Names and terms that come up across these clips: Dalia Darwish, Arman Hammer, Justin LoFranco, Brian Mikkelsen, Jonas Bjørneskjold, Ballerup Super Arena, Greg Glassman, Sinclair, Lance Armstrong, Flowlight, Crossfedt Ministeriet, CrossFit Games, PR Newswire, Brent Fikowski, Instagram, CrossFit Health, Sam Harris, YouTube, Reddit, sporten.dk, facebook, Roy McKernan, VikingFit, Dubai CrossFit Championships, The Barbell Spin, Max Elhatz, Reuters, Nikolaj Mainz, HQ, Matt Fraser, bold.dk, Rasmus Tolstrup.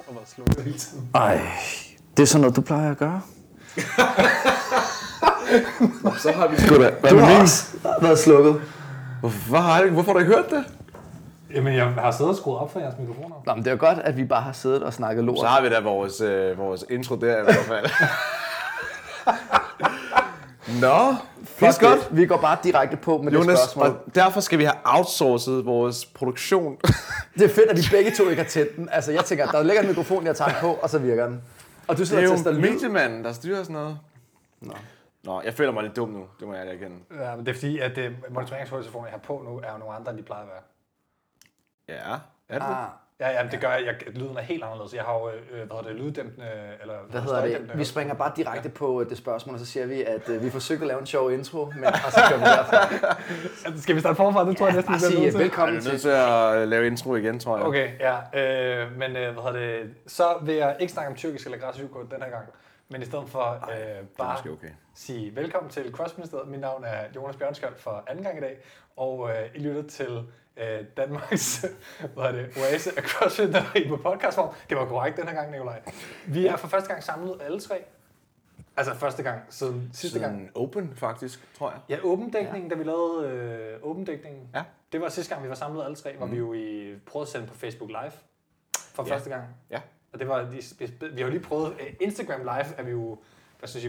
mikrofoner var slukket hele tiden. Ej, det er sådan noget, du plejer at gøre. Så har vi... Du har også været slukket. Hvorfor har du ikke hørt det? Jamen, jeg har siddet og skruet op for jeres mikrofoner. Nå, men det er godt, at vi bare har siddet og snakket lort. Så har vi da vores intro der i hvert fald. Nå, fuck godt. Vi går bare direkte på med Jonas, det spørgsmål. Og derfor skal vi have outsourcet vores produktion. Det er fedt, at de begge to ikke har tændt den. Altså, jeg tænker, der ligger en mikrofon, jeg tager på, og så virker den. Og du sidder og tester lyd. Det er jo mediemanden, der styrer sådan noget. Nå, jeg føler mig lidt dum nu. Det må jeg ikke erkende. Ja, men det er fordi, at monitoreringshøjtelefoner, jeg har på nu, er jo nogle andre, end de plejer at være. Ja, er det det? Ja, jamen, det gør jeg. Lyden er helt anderledes. Jeg har jo, lyddæmpende, eller... Hvad hedder det? Vi springer bare direkte på det spørgsmål, og så siger vi, at vi forsøgte at lave en sjov intro, men og så gør vi derfra. Skal vi starte forfra? Det tror jeg næsten, vi bliver nødt til. Velkommen til. Du er nødt til at lave intro igen, tror jeg. Okay, ja. Men så vil jeg ikke snakke om tyrkisk eller græs den her gang, men i stedet for bare sige velkommen til Cross Ministeriet. Mit navn er Jonas Bjørneskjold for anden gang i dag, og I lytter til... Danmarks oase af CrossFit, der var i på podcastform. Det var korrekt den her gang, Nikolaj. Vi er for første gang samlet alle tre. Altså første gang siden sidste gang. Open faktisk, tror jeg. Ja, åbendækningen, da vi lavede åbendækningen. Ja. Det var sidste gang, vi var samlet alle tre, hvor vi jo prøvede at sende på Facebook Live for første gang. Ja. Og det var, vi har jo lige prøvet Instagram Live, at vi jo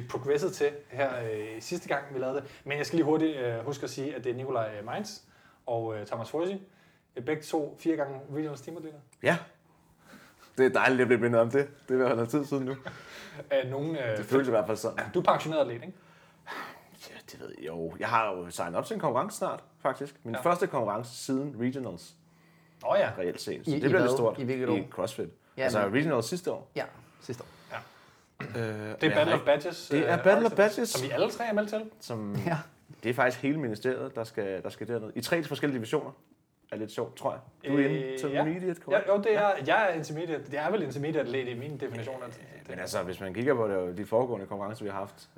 progressede til her sidste gang, vi lavede det. Men jeg skal lige hurtigt huske at sige, at det er Nikolaj Mainz og Thomas Frøsig. Begge to 4 gange regionals teamuddeler. Ja. Det er dejligt at blive mindet om det. Det er i hvert fald noget tid siden nu. Det føles i hvert fald sådan. Du er pensioneret atlet, ikke? Ja, det ved jeg jo. Jeg har jo signet op til en konkurrence snart, faktisk. Min første konkurrence siden regionals. Åh ja. Reelt set. Så det bliver lidt stort. I hvilket år? I CrossFit. Ja, altså regionals sidste år. Ja, sidste år. Ja. Det er Battle of Badges. Det er Battle of Badges. Som vi alle tre er meldt til. Det er faktisk hele ministeriet, der skal derned. I 3 forskellige divisioner. Er lidt sjovt, tror jeg. Du er intermediate, korrekt? Ja, jo, det er, jeg er intermediate. Det er vel intermediate-atlet i min definition. Men altså, hvis man kigger på de foregående konkurrencer, vi har haft,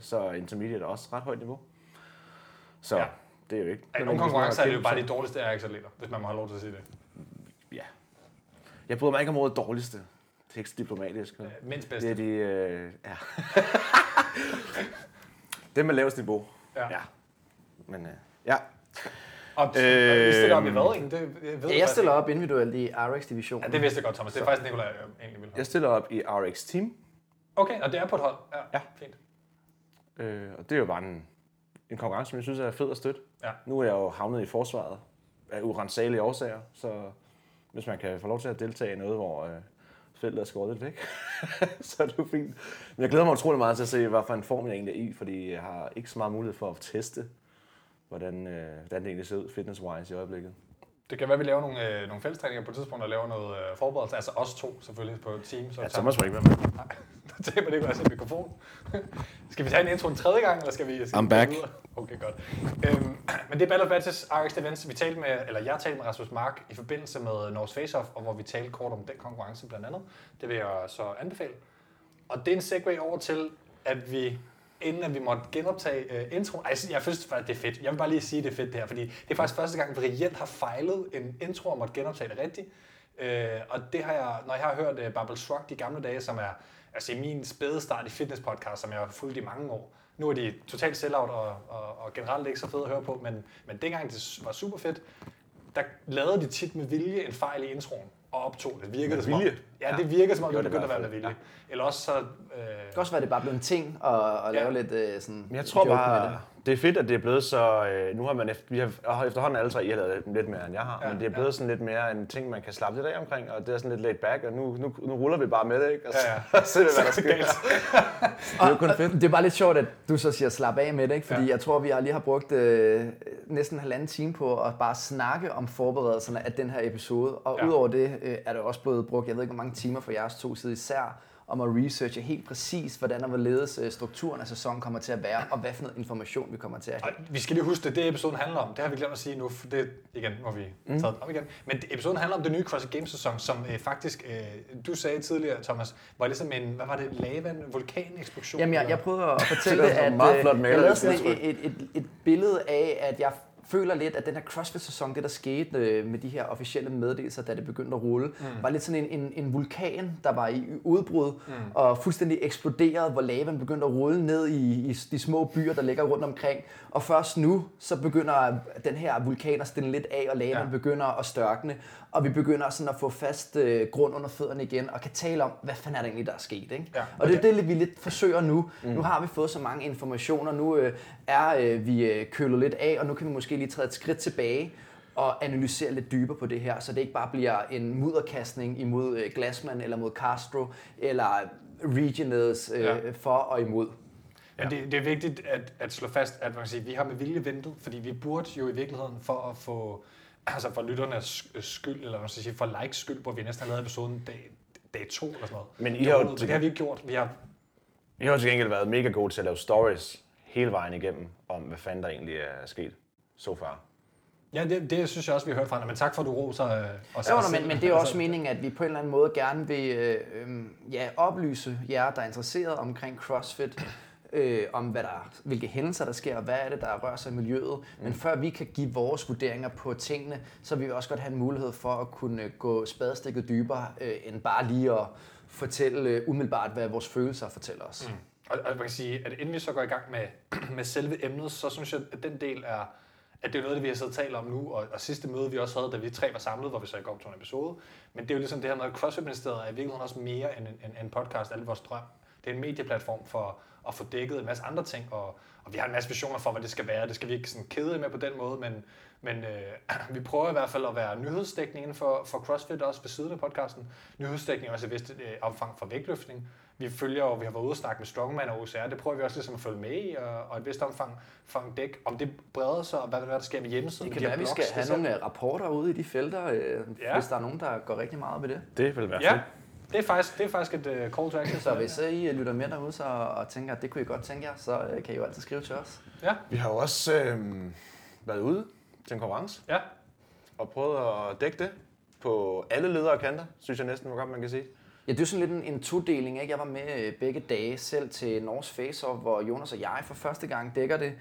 så er intermediate også ret højt niveau. Så det er jo ikke... I nogle konkurrencer er det jo bare de dårligste RX-atleter, hvis man må have lov til at sige det. Ja. Jeg bryder mig ikke om ordet dårligste. Det er ikke så diplomatisk. Mindst bedste. Det er de... Dem med lavest niveau. Ja. Men Og vi stiller op i hvad, ikke? Jeg stiller op individuelt i RX-divisionen. Ja, det vidste jeg godt, Thomas. Det er faktisk Nikolaj, jeg egentlig vil. Jeg stiller op i RX-team. Okay, og det er på et hold? Ja. Fint. Og det er jo bare en konkurrence, som jeg synes er fed at støtte. Ja. Nu er jeg jo havnet i forsvaret af urensagelige årsager, så hvis man kan få lov til at deltage i noget, hvor feltet er skåret lidt væk, så er det jo fint. Men jeg glæder mig utrolig meget til at se, hvad for en form jeg egentlig er i, fordi jeg har ikke så meget mulighed for at teste, hvordan det egentlig ser ud fitness-wise i øjeblikket. Det kan være, at vi laver nogle fællestræninger på et tidspunkt, og laver noget forberedelse. Altså os to selvfølgelig på et team. Så Thomas må ikke være med. Nej, der taber det ikke, at jeg sætter mikrofon. Skal vi tage en intro en tredje gang, eller skal vi... I'm back. Okay, godt. Men det er Battle of Badges RX Events. Jeg talte med Rasmus Mark i forbindelse med Norse Face-Off, og hvor vi talte kort om den konkurrence blandt andet. Det vil jeg så anbefale. Og det er en segue over til, at vi... inden at vi måtte genoptage introen. Jeg synes faktisk, det er fedt. Jeg vil bare lige sige, at det er fedt det her, fordi det er faktisk første gang, vi reelt har fejlet en intro og måtte genoptage det rigtigt. Og det har jeg, når jeg har hørt Barbell Shrugged de gamle dage, som er min spæde start i fitnesspodcast, som jeg har fulgt i mange år. Nu er de totalt sellout og generelt ikke så fede at høre på, men dengang det var super fedt, der lavede de tit med vilje en fejl i introen. Og optog det. Virkede det som om? Ja, det virkede som om, det begyndte at være med vilje. Ja. Eller også så... Det kan også være, det bare blev en ting at lave lidt sådan... Jeg tror bare, det er fedt, at det er blevet så... Nu har man efterhånden alle tre, I har lavet lidt mere, end jeg har. Men det er blevet sådan lidt mere en ting, man kan slappe lidt af omkring. Og det er sådan lidt laid back, og nu ruller vi bare med det, ikke? Og så ser vi, hvad der sker. Det er jo kun fedt. Det er bare lidt sjovt, at du så siger slap af med det, ikke? Fordi jeg tror, vi lige har brugt næsten halvanden time på at bare snakke om forberedelserne af den her episode. Og udover det er det også blevet brugt, jeg ved ikke, hvor mange timer for jeres to side især, om at researche helt præcis, hvordan og hvorledes strukturen af sæsonen kommer til at være, og hvad for noget information vi kommer til at have. Og vi skal lige huske, det episoden handler om. Det har vi glemt at sige nu, for det igen, hvor vi tager den om igen. Men episoden handler om den nye CrossFit Games sæson, som faktisk, du sagde tidligere, Thomas, var ligesom en, hvad var det, vulkaneksplosion? Jamen, jeg prøvede at fortælle, at jeg lavede sådan et billede af, at jeg føler lidt, at den her CrossFit-sæson, det der skete med de her officielle meddelelser, da det begyndte at rulle, var lidt sådan en vulkan, der var i udbrud og fuldstændig eksploderede, hvor lavaen begyndte at rulle ned i de små byer, der ligger rundt omkring. Og først nu, så begynder den her vulkan at stille lidt af, og lavaen begynder at størkne, og vi begynder sådan at få fast grund under fødderne igen, og kan tale om, hvad fanden er det egentlig, der er sket, ikke? Ja, okay. Og det er det, vi lidt forsøger nu. Nu har vi fået så mange informationer, nu er vi kølet lidt af, og nu kan vi måske lige træde et skridt tilbage og analysere lidt dybere på det her, så det ikke bare bliver en mudderkastning imod Glassman eller mod Castro eller regionals for og imod. Ja. Men det er vigtigt at slå fast, at man kan sige, vi har med vilje ventet, fordi vi burde jo i virkeligheden for at få, altså for lytternes skyld, eller man skal sige, for likes skyld, hvor vi næsten har lavet episoden dag 2 eller sådan noget. Men det har vi ikke gjort. I har til gengæld været mega gode til at lave stories hele vejen igennem, om hvad fanden der egentlig er sket so far. Ja, det synes jeg også, vi har hørt fra dig, men tak for, at du roser os. Men det er også meningen, at vi på en eller anden måde gerne vil oplyse jer, der er interesseret omkring CrossFit, om hvilke hændelser der sker, og hvad er det, der rører sig i miljøet. Men før vi kan give vores vurderinger på tingene, så vil vi også godt have en mulighed for at kunne gå spadestikket dybere, end bare lige at fortælle umiddelbart, hvad vores følelser fortæller os. Og man kan sige, at inden vi så går i gang med selve emnet, så synes jeg, at den del er, at det er noget, vi har siddet og talt om nu, og sidste møde, vi også havde, da vi tre var samlet, hvor vi så ikke optog en episode. Men det er jo ligesom det her med, at CrossFit Ministeriet er i virkeligheden også mere end en podcast, alt vores drøm. Det er en medieplatform for at få dækket en masse andre ting, og vi har en masse visioner for, hvad det skal være. Det skal vi ikke sådan kede med på den måde, men vi prøver i hvert fald at være nyhedsdækning inden for CrossFit også ved siden af podcasten. Nyhedsdækning også i vist omfang for vægtløftning. Vi følger, og vi har været ude og snakke med Strongman og OCR. Det prøver vi også ligesom at følge med i, og et vist omfang dæk. Om det breder sig, og hvad der sker med hjemmesiden. Det kan være, vi skal have nogle rapporter ude i de felter, hvis der er nogen, der går rigtig meget ved det. Det vil være fedt. Det er faktisk et call to action. Så hvis I lytter med derude og tænker, at det kunne I godt tænke jer, så kan I jo altid skrive til os. Ja. Vi har også været ude til en konkurrence og prøvet at dække det på alle ledere og kanter, synes jeg næsten, hvor godt man kan sige. Ja, det er sådan lidt en todeling, ikke? Jeg var med begge dage selv til Norse Face-Off, hvor Jonas og jeg for første gang dækker det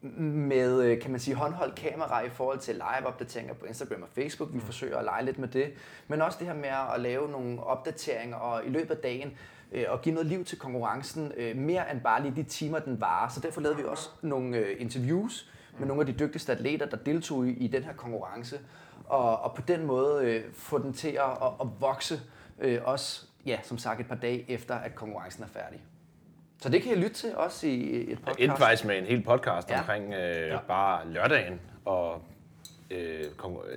med, kan man sige, håndholdt kamera i forhold til live-opdateringer på Instagram og Facebook. Vi forsøger at lege lidt med det. Men også det her med at lave nogle opdateringer og i løbet af dagen og give noget liv til konkurrencen mere end bare lige de timer, den varer. Så derfor lavede vi også nogle interviews med nogle af de dygtigste atleter, der deltog i den her konkurrence. Og på den måde få den til at vokse også, ja, som sagt, et par dage efter, at konkurrencen er færdig. Så det kan jeg lytte til også i et podcast. Indvejs med en hel podcast omkring bare lørdagen og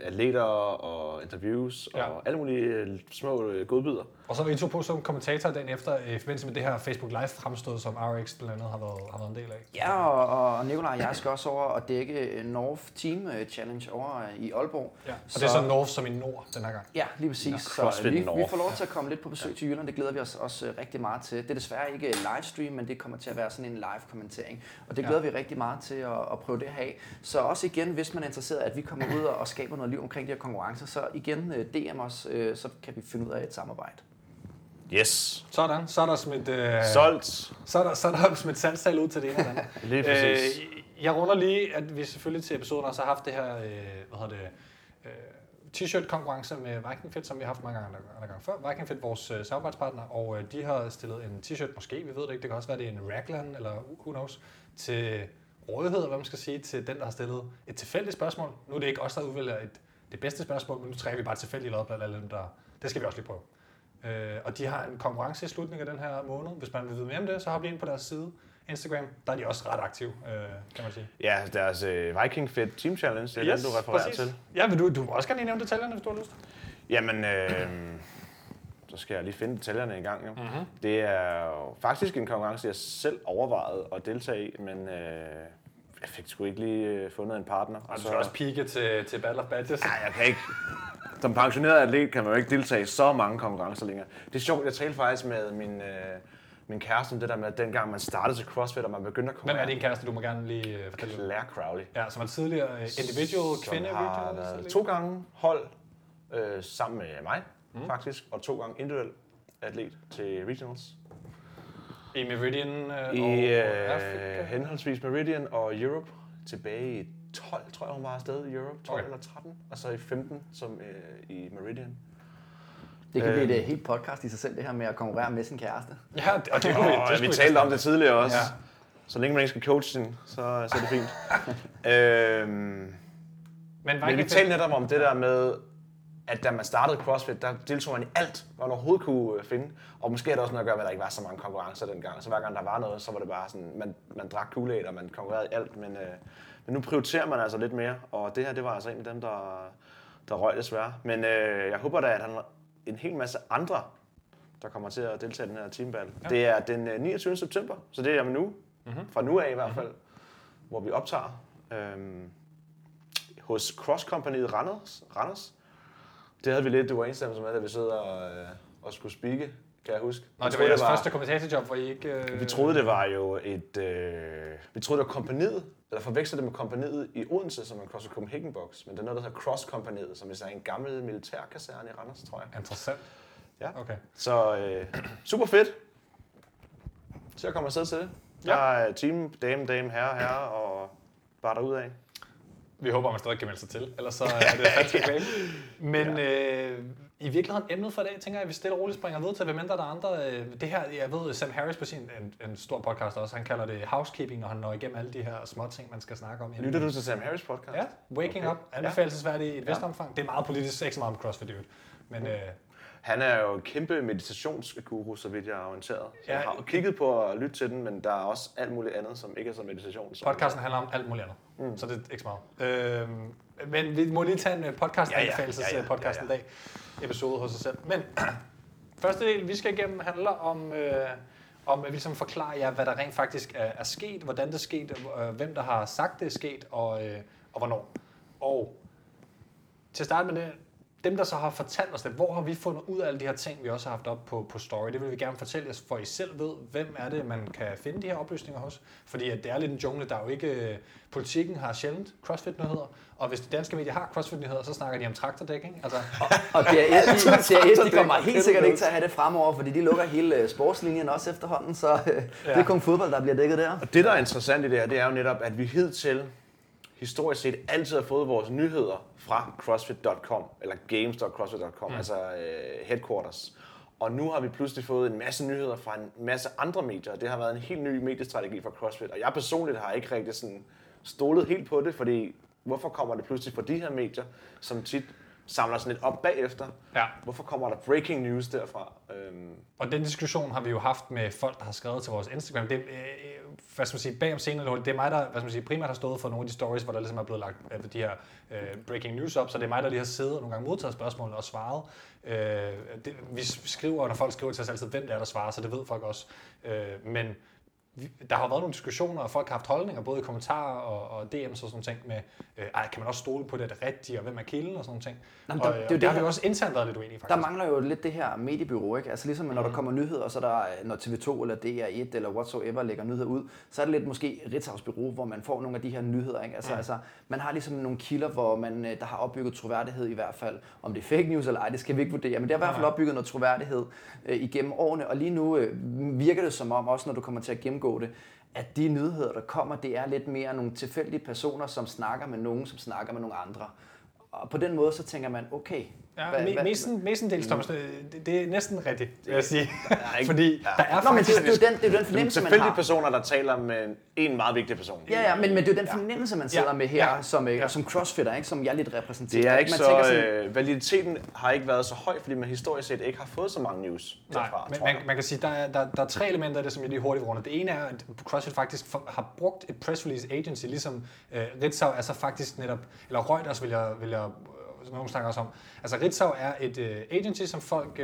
atleter og interviews og alle mulige små godbidder. Og så var I to på som kommentator den efter i forbindelse med det her Facebook Live fremstød, som RX blandt andet har været en del af. Ja, og Nikolaj og jeg skal også over og dække North Team Challenge over i Aalborg. Ja. Og så, det er så North som i Nord den her gang. Ja, lige præcis. Ja, så vi får lov til at komme lidt på besøg til Jylland, det glæder vi os også rigtig meget til. Det er desværre ikke livestream, men det kommer til at være sådan en live kommentering. Og det glæder vi rigtig meget til at prøve det her af. Så også igen, hvis man er interesseret, at vi kommer ud og skaber noget liv omkring de her konkurrencer, så igen DM os, så kan vi finde ud af et samarbejde. Yes. Sådan. Så er der smidt solgt. Så er der smidt salgstal ud til det ene eller andet. Lige præcis. Jeg runder lige, at vi selvfølgelig til episoden også har haft det her, t-shirt-konkurrence med VikingFit, som vi har haft mange gange før. VikingFit, vores samarbejdspartner, og de har stillet en t-shirt, måske, vi ved det ikke, det kan også være, det er en Raglan, eller who knows, til rådighed, eller hvad man skal sige, til den, der har stillet et tilfældigt spørgsmål. Nu er det ikke os, der udvælger det bedste spørgsmål, men nu trækker vi bare tilfældigt lod blandt alle dem, der... Det skal vi også lige prøve. Og de har en konkurrence i slutningen af den her måned. Hvis man vil vide mere om det, så hop lige ind på deres side, Instagram. Der er de også ret aktive, kan man sige. Ja, deres VikingFit Team Challenge, det er den, du refererer til. Ja, men du må også gerne lige nævne detaljerne, hvis du har lyst. Jamen, så skal jeg lige finde detaljerne en gang. Mm-hmm. Det er jo faktisk en konkurrence, jeg selv overvejede at deltage i, men jeg fik sgu ikke lige fundet en partner. Og du skal også pike til Battle of Badges. Nej, jeg kan ikke. Som pensioneret atlet kan man jo ikke deltage i så mange konkurrencer længere. Det er sjovt, jeg talte faktisk med min kæreste om det der med, at dengang man startede til CrossFit, og man begyndte at komme... Hvem er din kæreste, du må gerne lige fortælle? Claire Crowley. Ja, som er tidligere individual kvinde. Som har været 2 gange hold sammen med mig, faktisk, og 2 gange individuel atlet til regionals. I Meridian og Afrika? Henholdsvis Meridian og Europe tilbage i 12, tror jeg, hun var afsted i Europe. 12 eller 13. Og så i 15, som i Meridian. Det kan blive et helt podcast i sig selv, det her med at konkurrere med sin kæreste. Ja, og det kunne vi. Vi talte om det tidligere også. Ja. Så længe man ikke skal coache sin, så er det fint. Men vi talte netop om det der med, at da man startede CrossFit, der deltog man i alt, hvad man overhovedet kunne finde. Og måske er det også noget at gøre med, at der ikke var så mange konkurrencer dengang. Så hver gang der var noget, så var det bare sådan, man drak Kool-Aid, og man konkurrerede i alt. Men nu prioriterer man altså lidt mere, og det her, det var altså en af dem, der røg desværre. Men jeg håber da, at han en hel masse andre, der kommer til at deltage i den her teamball. Ja. Det er den 29. september, så det er om en uge. Fra nu af i hvert fald, hvor vi optager hos Cross Company Randers. Det havde vi lidt uenstemmelse med, da vi sidder og skulle speake, kan jeg huske. Nå, det var jeres første kommentatorjob, hvor I ikke... Vi troede, det var jo et... Vi troede, det var kompaniet, eller forvekslede det med kompaniet i Odense, som man CrossFit Copenhagen Box, men det er noget, der hedder Cross Companiet, som er en gammel militærkaserne i Randers, tror jeg. Interessant. Ja, okay. Så super fedt. Så jeg kommer afsted til det. Ja. Der er team, dame, herre, og bare derudad. Vi håber, man stadig kan melde sig til, ellers så er det faktisk klart. Men i virkeligheden emnet for i dag, tænker jeg, at vi stille og roligt springer ved til, hvem der er andre. Det her, jeg ved, Sam Harris på sin en stor podcast også, han kalder det housekeeping, når han når igennem alle de her små ting, man skal snakke om. Lytter du til Sam Harris podcast? Ja, Waking Up, anbefalesværdigt i et vist omfang. Det er meget politisk, ikke så meget om CrossFit, men... Han er jo en kæmpe meditationsguru, så vidt jeg er orienteret. Så jeg har jo kigget på at lytte til den, men der er også alt muligt andet, som ikke er så meditation. Podcasten handler om alt muligt andet, så det er ikke så meget. Men vi må lige tage en podcast-anbefalelses-podcast i dag. Episode hos sig selv. Men første del, vi skal igennem, handler om at ligesom forklare jer, hvad der rent faktisk er sket, hvordan det er sket, hvem der har sagt, det er sket, og hvornår. Og til at starte med det, dem, der så har fortalt os det, hvor har vi fundet ud af alle de her ting, vi også har haft op på story, det vil vi gerne fortælle jer, for I selv ved, hvem er det, man kan finde de her oplysninger hos. Fordi at det er lidt en jungle, der er jo ikke... Politikken har sjældent CrossFit-nyheder, og hvis de danske medier har CrossFit-nyheder, så snakker de om traktordæk, ikke? Altså, og DRS, de kommer helt sikkert ikke til at have det fremover, fordi de lukker hele sportslinjen også efterhånden, så det er kun fodbold, der bliver dækket der. Og det, der er interessant i det her, det er jo netop, at vi hidtil... historisk set altid har fået vores nyheder fra crossfit.com, eller games.crossfit.com, altså headquarters. Og nu har vi pludselig fået en masse nyheder fra en masse andre medier, og det har været en helt ny mediestrategi for CrossFit. Og jeg personligt har ikke rigtig sådan stolet helt på det, fordi hvorfor kommer det pludselig fra de her medier, som tit samler sådan lidt op bagefter? Ja. Hvorfor kommer der breaking news derfra? Og den diskussion har vi jo haft med folk, der har skrevet til vores Instagram. Det hvad skal man sige, bagom scenen, det er mig, der hvad skal man sige, primært har stået for nogle af de stories, hvor der ligesom er blevet lagt de her breaking news op, så det er mig, der lige har siddet og nogle gange modtaget spørgsmålene og svaret. Vi skriver, når folk skriver til os altid, hvem det er, der svarer, så det ved folk også. Men der har været nogle diskussioner, og folk har haft holdninger, både i kommentarer og DM's og sådan nogle ting med, kan man også stole på det rigtigt, og hvem er kilden og sådan nogle ting. Jamen, og det har vi også internt været lidt uenige, faktisk. Der mangler jo lidt det her mediebyrå, ikke? Altså ligesom når der kommer nyheder, og så der, når TV2 eller DR1 eller whatsoever lægger nyheder ud, så er det lidt måske Ritzaus bureau, hvor man får nogle af de her nyheder, ikke? Altså, man har ligesom nogle kilder, hvor man der har opbygget troværdighed i hvert fald. Om det er fake news eller ej, det skal vi ikke vurdere, men det har i hvert fald opbygget noget troværdighed igennem årene, og lige nu virker det som om, også når du kommer til at gennemgå det, at de nyheder, der kommer, det er lidt mere nogle tilfældige personer, som snakker med nogen, som snakker med nogle andre. Og på den måde, så tænker man, okay... Ja, mestendels, Thomas, det er næsten rigtigt, vil jeg sige. Fordi der er faktisk... Det er den fornemmelse, man har. Tilfældige personer, der taler med en meget vigtig person. Ja, men det er den fornemmelse, man sidder med her, som crossfitter, ikke? Som jeg lidt repræsenterer. Det er ikke man så... validiteten har ikke været så høj, fordi man historisk set ikke har fået så mange news derfra. Nej, men man kan sige, der er tre elementer af det, som jeg lige hurtigt runder. Det ene er, at CrossFit faktisk har brugt et press release agency, ligesom Ritzau er så faktisk netop... Eller Reuters vil jeg nogen snakker også om. Altså Ritzau er et agency, som folk,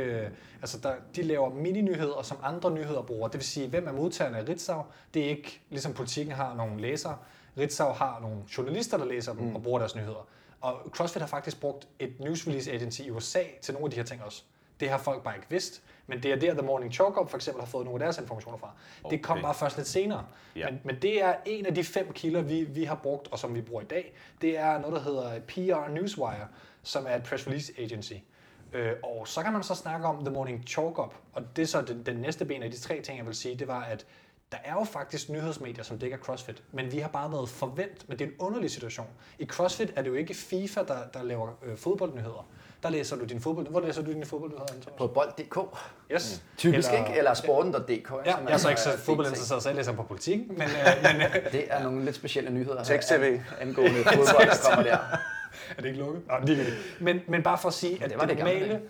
de laver mini-nyheder, som andre nyheder bruger. Det vil sige, hvem er modtagerne af Ritzau? Det er ikke ligesom Politikken har nogle læsere. Ritzau har nogle journalister, der læser dem og bruger deres nyheder. Og CrossFit har faktisk brugt et news release agency i USA til nogle af de her ting også. Det har folk bare ikke vidst, men det er der, The Morning Chalk Up for eksempel har fået nogle af deres informationer fra. Okay. Det kom bare først lidt senere. Yeah. Men det er en af de 5 kilder, vi har brugt, og som vi bruger i dag. Det er noget, der hedder PR Newswire, som er et press release agency. Og så kan man så snakke om The Morning Chalk Up, og det er så den næste ben af de 3 ting, jeg vil sige, det var, at Der er jo faktisk nyhedsmedier, som dækker CrossFit, men vi har bare været forventet, men det er en underlig situation. I CrossFit er det jo ikke FIFA, der laver fodboldnyheder. Der læser du din fodbold. Hvor læser du din fodboldnyheder, Thomas? På bold.dk. Yes. Typisk eller, ikke, eller sporten.dk. Ja, jeg er så ikke så fodboldinteresseret, så jeg læser på politikken. Men, det er nogle lidt specielle nyheder. Tekst-TV. Angående fodbold, der kommer der. Er det ikke lukket? Nå, men bare for at sige, at det normale...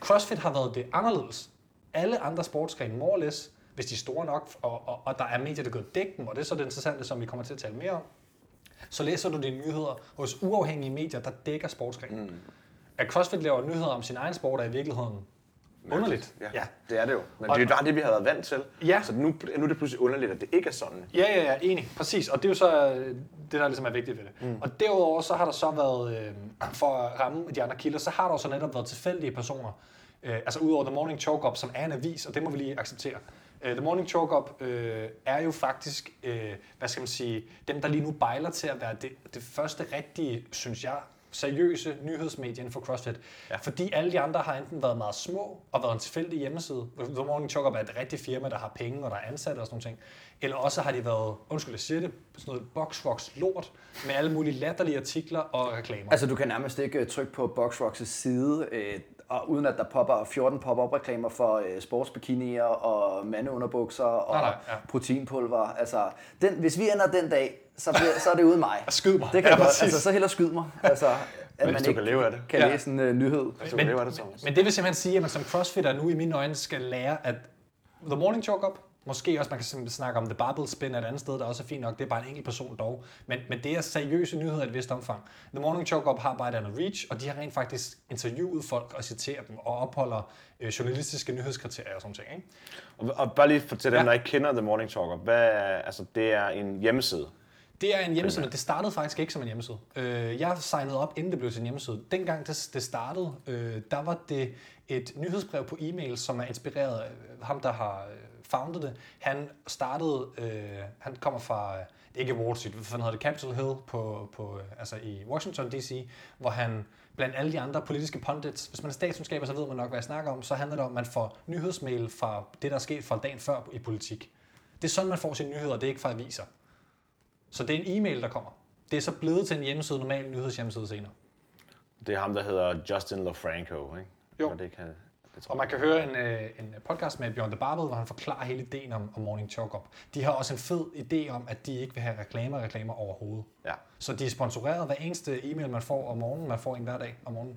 CrossFit har været det anderledes. Alle andre sportsgrene more or less, hvis de er store nok, og der er medier, der går dække dem, og det er så det interessante, som vi kommer til at tale mere om, så læser du dine nyheder hos uafhængige medier, der dækker sportsgrenen. Mm. At CrossFit laver nyheder om sin egen sport er i virkeligheden underligt. Ja, det er det jo. Men det er jo bare det, vi har været vant til. Ja. Så nu er det pludselig underligt, at det ikke er sådan. Ja, enig. Præcis. Og det er jo så det, der ligesom er vigtigt ved det. Mm. Og derudover så har der så været, for at ramme de andre kilder, så har der jo så netop været tilfældige personer, altså udover The Morning Chalk Up, som er en avis, og det må vi lige acceptere. The Morning Chalk Up er jo faktisk, hvad skal man sige, dem, der lige nu bejler til at være det første rigtige, synes jeg, seriøse nyhedsmedie for CrossFit. Ja. Fordi alle de andre har enten været meget små og været en tilfældig hjemmeside. The Morning Chalk Up er et rigtigt firma, der har penge og der er ansatte og sådan noget. Eller også har de været, undskyld jeg siger det, sådan noget Boxrox-lort med alle mulige latterlige artikler og reklamer. Altså du kan nærmest ikke trykke på Boxrox's side, og uden at der popper 14 pop-up reklamer for sportsbikinier og mandeunderbukser og nej, proteinpulver. Altså, hvis vi ender den dag, så er det uden mig. Skyd mig. Det kan godt. Altså, så hellere skyd mig. Altså, at man ikke kan leve af det. Kan læse en nyhed. Men det vil simpelthen sige, at man som crossfitter nu i mine øjne skal lære, at The Morning Chalk Up, måske også man kan snakke om The Barbell Spin et andet sted, der også er fint nok, det er bare en enkelt person dog. Men det er seriøse nyheder i et vist omfang. The Morning Chalk Up har bare et andet reach, og de har rent faktisk interviewet folk og citerer dem og opholder journalistiske nyhedskriterier og sådan ting. Ikke? Og bare lige til dem, der ikke kender The Morning Chalk Up, det er en hjemmeside. Det er en hjemmeside, men det startede faktisk ikke som en hjemmeside. Jeg signede op, inden det blev til en hjemmeside. Dengang det startede, der var det et nyhedsbrev på e-mail, som er inspireret af ham, der har foundet det. Han startede, han kommer fra, ikke Wall Street, hvad hedder det, Capitol Hill på, altså i Washington D.C., hvor han blandt alle de andre politiske pundits, hvis man er statskundskaber, så ved man nok, hvad jeg snakker om, så handler det om, at man får nyhedsmail fra det, der er sket fra dagen før i politik. Det er sådan, man får sine nyheder, det er ikke fra aviser. Så det er en e-mail, der kommer. Det er så blevet til en hjemmeside, normal nyhedshjemmeside senere. Det er ham, der hedder Justin LoFranco, ikke? Jo. Og man kan høre en podcast med Bjørn the Barbell, hvor han forklarer hele ideen om Morning Chalk Up. De har også en fed idé om, at de ikke vil have reklamer overhovedet. Ja. Så de er sponsoreret hver eneste e-mail, man får om morgenen. Man får en hver dag om morgenen.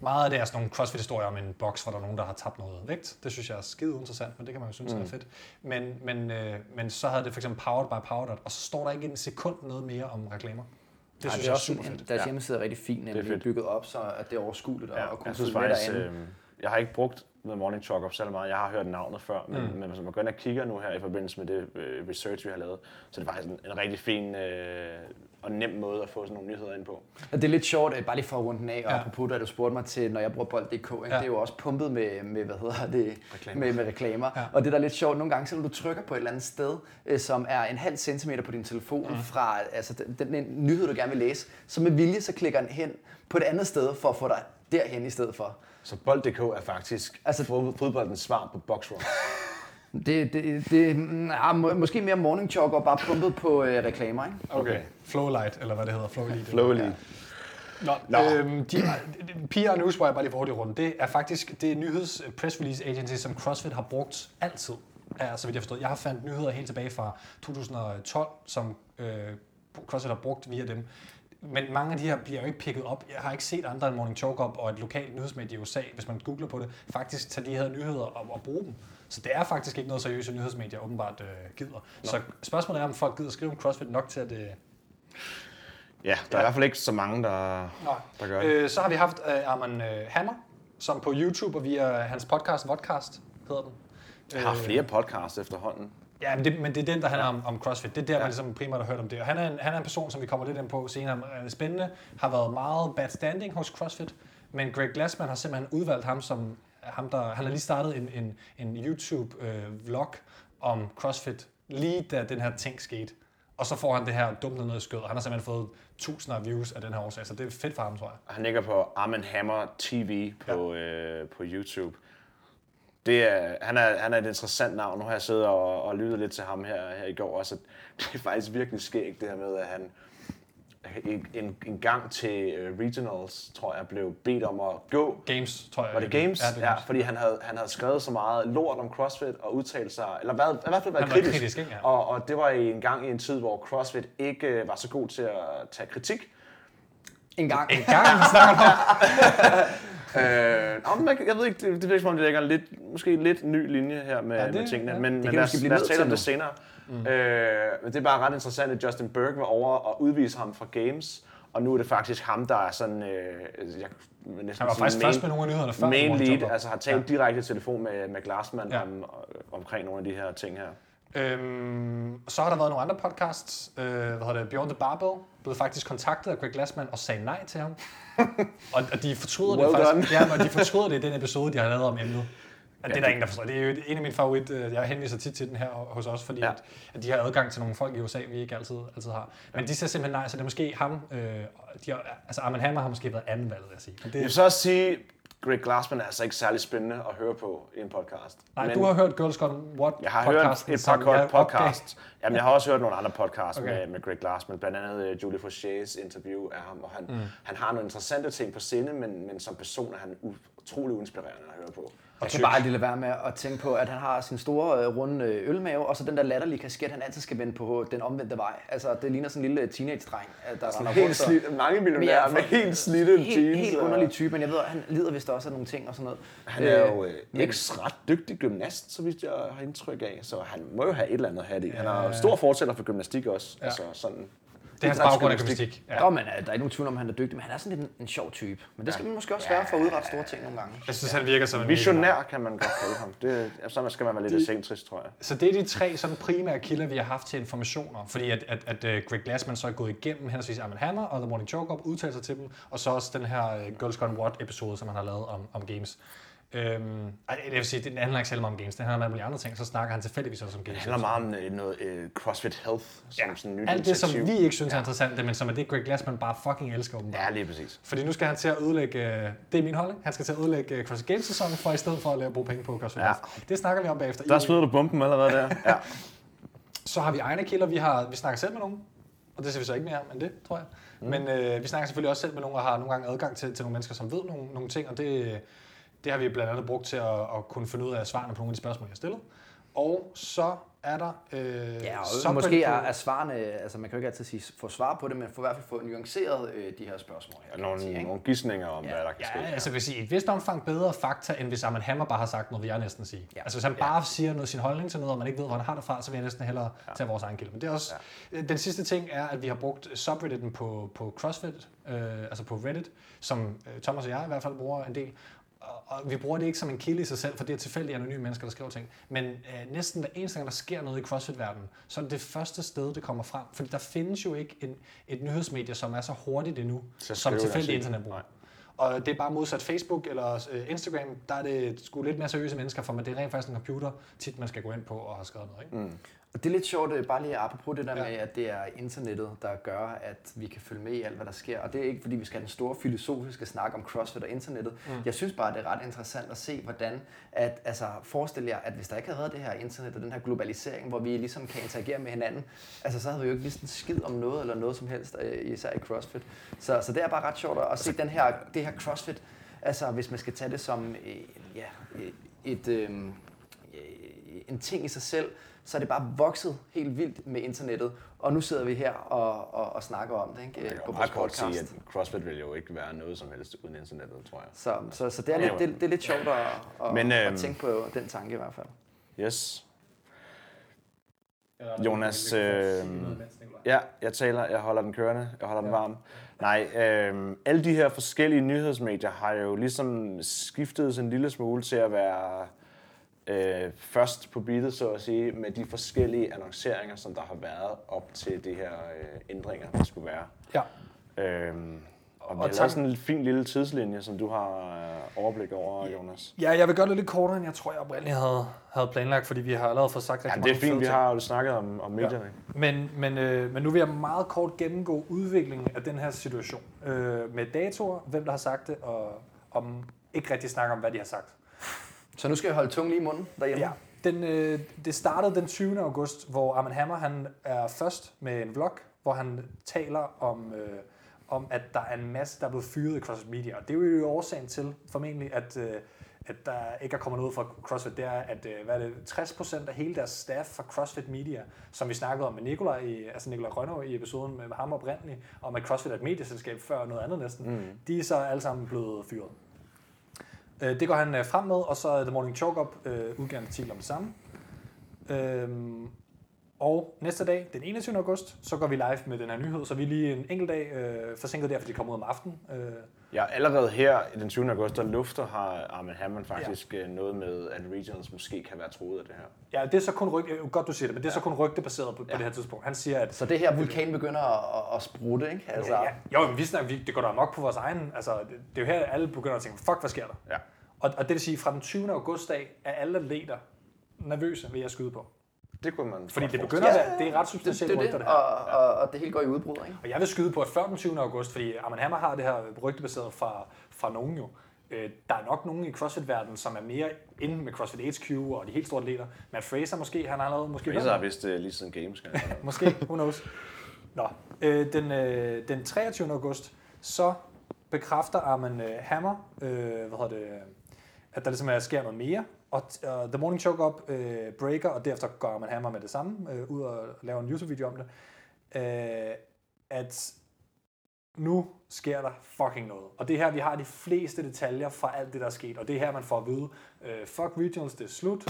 Meget af det er sådan nogle CrossFit-historier om en boks, hvor der er nogen, der har tabt noget vægt. Det synes jeg er skide interessant, men det kan man jo synes er fedt. Men så havde det for eksempel Powered by Powerdot, og så står der ikke en sekund noget mere om reklamer. Det synes jeg er super fedt. Deres hjemmeside er rigtig fint, at det er bygget op, så at det er overskueligt og kunne følge med derinde. Jeg har ikke brugt The Morning Chalk Up særlig meget. Jeg har hørt navnet før, men hvis man går ind og kigger nu her i forbindelse med det research, vi har lavet, så det er faktisk en rigtig fin og nem måde at få sådan nogle nyheder ind på. Og det er lidt sjovt, bare lige for at runde den af, og apropos, da du spurgte mig til, når jeg bruger bold.dk, det er jo også pumpet med reklamer. Med reklamer. Ja. Og det der er lidt sjovt, nogle gange, så når du trykker på et eller andet sted, som er en halv centimeter på din telefon fra altså, den nyhed, du gerne vil læse, så med vilje, så klikker den hen på et andet sted for at få dig derhen i stedet for. Så bold.dk er faktisk fodboldens svar på Boxrun. Måske mere Morning Chalk og bare pumpet på reklamer, ikke? Okay. Flowlight, eller hvad det hedder. Flowlight. Ja. PR Newswire, bare lige for hurtigt rundt, det er faktisk det nyheds press release agency, som CrossFit har brugt altid, så vidt jeg forstod. Jeg har fandt nyheder helt tilbage fra 2012, som CrossFit har brugt via dem. Men mange af de her bliver jo ikke picket op. Jeg har ikke set andre end Morning Chalk Up og et lokalt nyhedsmedie i USA, hvis man googler på det, faktisk tager de her nyheder og bruger dem. Så det er faktisk ikke noget seriøse nyhedsmedier åbenbart gider. Nå. Så spørgsmålet er, om folk gider skrive om CrossFit nok til, at det... Ja, der er i hvert fald ikke så mange, der gør det. Så har vi haft Arman Hammer, som på YouTube og via hans podcast, Vodcast hedder den. Jeg har flere podcasts efterhånden. Ja, men det er den, der handler om CrossFit. Det er der, man ligesom primært har hørt om det. Og han er en person, som vi kommer lidt ind på senere. Spændende. Har været meget bad standing hos CrossFit. Men Greg Glassman har simpelthen udvalgt ham som... Han har lige startet en YouTube-vlog om CrossFit, lige da den her ting skete. Og så får han det her dumt ned i skødet. Han har simpelthen fået tusinder af views af den her årsag. Så det er fedt for ham, tror jeg. Han ligger på Arman Hammer TV på YouTube. Han er et interessant navn. Nu har jeg siddet og lyttet lidt til ham her i går. Altså, det er faktisk virkelig skægt, det her med, at han en gang til Regionals, tror jeg, blev bedt om at gå. Games, tror jeg. Var det Games? Ja, det Games. Ja, fordi han havde skrevet så meget lort om CrossFit og udtalt sig, eller i hvert fald været kritisk. Ikke? Ja. Og det var en gang i en tid, hvor CrossFit ikke var så god til at tage kritik. En gang, snakker jeg ved ikke, det virker som om det lægger måske lidt ny linje her med, med tingene, men lad os tale om det senere. Men det er bare ret interessant, at Justin Berg var over og udvise ham fra Games, og nu er det faktisk ham, der er sådan, han var faktisk først med nogle af nyhederne før. Main lead, altså har talt direkte i telefon med Glassman omkring nogle af de her ting her. Så har der været nogle andre podcasts. Beyond the Barbell blev faktisk kontaktet af Greg Glassman og sagde nej til ham. og de fortryder det i den episode, de har lavet om emnet. Det er der ingen, der forstår. Det er jo en af mine favorit. Jeg henviser tit til den her hos os, fordi at de har adgang til nogle folk i USA, vi ikke altid har. Men de siger simpelthen nej, så det er måske ham. Arman Hammer har måske været anden valget, vil jeg sige. Men det, jeg vil så sige, Greg Glassman er altså ikke særlig spændende at høre på i en podcast. Nej, men du har hørt Girls Gone WOD. Jeg har hørt et par godt podcasts. Jamen, jeg har også hørt nogle andre podcasts med Greg Glassman. Blandt andet Julie Fauchés interview af ham. Og han har nogle interessante ting på scene, men som person er han utrolig inspirerende at høre på. Og kan bare lige lade være med at tænke på, at han har sin store, runde ølmave, og så den der latterlige kasket, han altid skal vende på den omvendte vej. Altså, det ligner sådan en lille teenage-dreng, der render rundt. Mange millionærer med helt slidte jeans. Helt underlig type, men jeg ved, han lider vist også af nogle ting og sådan noget. Han er jo ret dygtig gymnast, så vidt jeg har indtryk af, så han må jo have et eller andet hat i. Han er jo stor fortæller for gymnastik også, altså sådan. Det er hans baggrund af gymnastik. Ja. Men der er ikke nogen tvivl om, han er dygtig, men han er sådan lidt en sjov type. Men det skal man måske også være for at udrette store ting nogle gange. Jeg synes, han virker som en visionær, kan man godt kalde ham. Sådan skal man være lidt ekcentrisk, tror jeg. Så det er de tre sådan primære kilder, vi har haft til informationer. Fordi at Greg Glassman så er gået igennem henholdsvis Arman Hammer og The Morning Chalk Up, udtaler sig til dem, og så også den her Girls Gone WOD-episode, som han har lavet om Games. Jeg vil sige, den handler ikke selv om games, den handler om alle andre ting, så snakker han tilfældigvis også om games. Det handler meget om noget CrossFit Health, som sådan nyt alt det, initiativ. Som vi ikke synes er interessant, men som er det, Greg Glassman bare fucking elsker åbenbart. Ja, lige præcis. Fordi nu skal han til at ødelægge, det er min holdning, han skal til at ødelægge CrossFit Games-sæsonen for i stedet for at bruge penge på CrossFit Health. Det snakker vi om bagefter. Der smider du bomben allerede der. Så har vi egne kilder, vi snakker selv med nogen, og det ser vi så ikke mere om end det, tror jeg. Men vi snakker selvfølgelig også selv med nogen, og har nogle gange adgang til nogle mennesker, som ved nogle ting, og det har vi blandt andet brugt til at kunne finde ud af svarene på nogle af de spørgsmål, jeg har stillet. Og så er der... og måske er svarene... Altså, man kan jo ikke altid sige, få svar på det, men for i hvert fald få nuanceret de her spørgsmål. Her, nogle gidsninger om, hvad der kan ske. Altså, jeg vil sige, et vist omfang bedre fakta, end hvis Arman Hammer bare har sagt noget, vil jeg næsten sige. Ja. Altså, hvis han bare siger sin holdning til noget, og man ikke ved, hvor han har det fra, så vil jeg næsten hellere tage vores egen kilde. Men det er også... Ja. Den sidste ting er, at vi har brugt subredditen på CrossFit, altså på Reddit, som Thomas og jeg i hvert fald bruger en del. Og vi bruger det ikke som en kilde i sig selv, for det er tilfældige anonyme mennesker, der skriver ting. Men næsten hver eneste gang, der sker noget i CrossFit-verdenen, så er det første sted, det kommer frem. Fordi der findes jo ikke et nyhedsmedie, som er så hurtigt endnu, som tilfældige internetbrugere. Og det er bare modsat Facebook eller Instagram, der er det sgu lidt mere seriøse mennesker for, men det er rent faktisk en computer, tit man skal gå ind på og have skrevet noget, ikke? Mm. Og det er lidt sjovt, bare lige apropos det der med, at det er internettet, der gør, at vi kan følge med i alt, hvad der sker. Og det er ikke, fordi vi skal have den store filosofiske snak om CrossFit og internettet. Mm. Jeg synes bare, det er ret interessant at se, hvordan forestil jer, at hvis der ikke havde været det her internet og den her globalisering, hvor vi ligesom kan interagere med hinanden, altså så havde vi jo ikke ligesom skid om noget eller noget som helst, især i CrossFit. Så det er bare ret sjovt at se det her CrossFit, altså hvis man skal tage det som en ting i sig selv, så er det bare vokset helt vildt med internettet, og nu sidder vi her og snakker om det, ikke? På vores podcast. Jeg kan sige, at CrossFit vil jo ikke være noget som helst uden internettet, tror jeg. Så det er lidt sjovt at tænke på den tanke i hvert fald. Yes. Jonas, jeg holder den kørende, jeg holder den varm. Nej, alle de her forskellige nyhedsmedier har jo ligesom skiftet en lille smule til at være... først på beatet, så at sige, med de forskellige annonceringer, som der har været op til de her ændringer, der skulle være. Ja. Og det er sådan en fin lille tidslinje, som du har overblik over, Jonas. Ja, jeg vil gøre det lidt kortere, end jeg tror, jeg oprindeligt havde planlagt, fordi vi har allerede fået sagt rigtig mange fede ting. Det er fint, vi har jo snakket om medierne. Ja. Men nu vil jeg meget kort gennemgå udviklingen af den her situation. Med datoer, hvem der har sagt det, og om ikke rigtig snakke om, hvad de har sagt. Så nu skal jeg holde tungen lige i munden derhjemme? Ja. Det startede den 20. august, hvor Arman Hammer han er først med en vlog, hvor han taler om, at der er en masse, der er blevet fyret i CrossFit Media. Og det er jo årsagen til formentlig, at der ikke er kommet noget fra CrossFit. Det er, at 60% af hele deres staff fra CrossFit Media, som vi snakkede om med Nikolaj Rønnow i episoden med ham oprindeligt, om at CrossFit er et medieselskab før noget andet næsten, de er så alle sammen blevet fyret. Det går han frem med, og så er The Morning Chalk Up udgiver en artikel om det samme. Og næste dag, den 21. august, så går vi live med den her nyhed, så vi er lige en enkelt dag forsinket der, fordi de kommer ud om aftenen. Ja, allerede her den 20. august, der lufter har Arman Hammer faktisk noget med, at regions måske kan være truet af det her. Ja, det er så kun rygte, godt du siger det, men det er så kun rygte baseret på det her tidspunkt. Han siger, at... Så det her vulkan begynder at sprutte, ikke? Altså... Ja. Jo, men vi snakker, det går der amok på vores egen. Altså, det er jo her, alle begynder at tænke, fuck, hvad sker der? Ja. Og det vil sige, fra den 20. august dag er alle atleter nervøse ved at skyde på. Det kunne man. Fordi det begynder at være, det er ret substantielt rygter det her. Og det hele går i udbrud, ikke? Og jeg vil skyde på, at før den 20. august, fordi Arman Hammer har det her rygtebaseret fra nogen jo, der er nok nogen i CrossFit-verdenen, som er mere inde med CrossFit HQ og de helt store atleter. Matt Fraser måske, han har allerede måske... Fraser har vist lige siden Games. Måske, who knows. Nå, den 23. august, så bekræfter Arman Hammer, at der ligesom sker noget mere. Og The Morning Chalk Up breaker, og derefter går Arman Hammer med det samme, ud og laver en YouTube-video om det, at nu sker der fucking noget. Og det her, vi har de fleste detaljer fra alt det, der er sket, og det er her, man får at vide, fuck regionals, det er slut,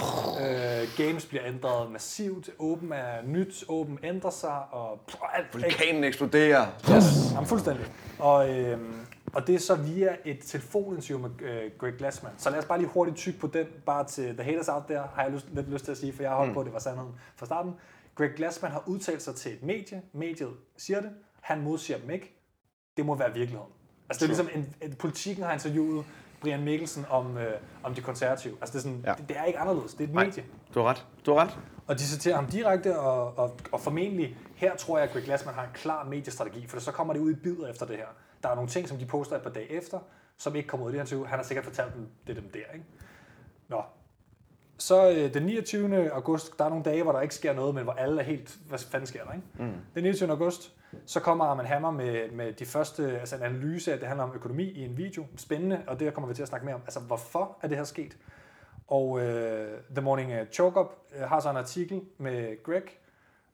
games bliver ændret massivt, åben er nyt, åben ændrer sig, og alt... Vulkanen eksploderer. Yes. Jamen, fuldstændig. Og det er så via et telefoninterview med Greg Glassman. Så lad os bare lige hurtigt tygge på den, bare til the haters out there, har jeg lidt lyst til at sige, for jeg har holdt på, at det var sandheden fra starten. Greg Glassman har udtalt sig til et medie, mediet siger det, han modsiger dem ikke, det må være virkeligheden. Altså det er ligesom, politikken har interviewet Brian Mikkelsen om de konservative. Altså det er, sådan, det er ikke anderledes, det er et medie. Du har ret. Og de citerer ham direkte, og formentlig, her tror jeg, at Greg Glassman har en klar mediestrategi, for så kommer det ud i bidder efter det her. Der er nogle ting, som de poster et par dage efter, som ikke kommer ud i det her interview. Han har sikkert fortalt dem, det er dem der, ikke? Nå. Så den 29. august, der er nogle dage, hvor der ikke sker noget, men hvor alle er helt, hvad fanden sker der, ikke? Den 29. august, så kommer Arman Hammer med de første, altså en analyse af, det handler om økonomi i en video. Spændende, og det kommer vi til at snakke mere om. Altså, hvorfor er det her sket? Og The Morning Chalk Up har så en artikel med Greg,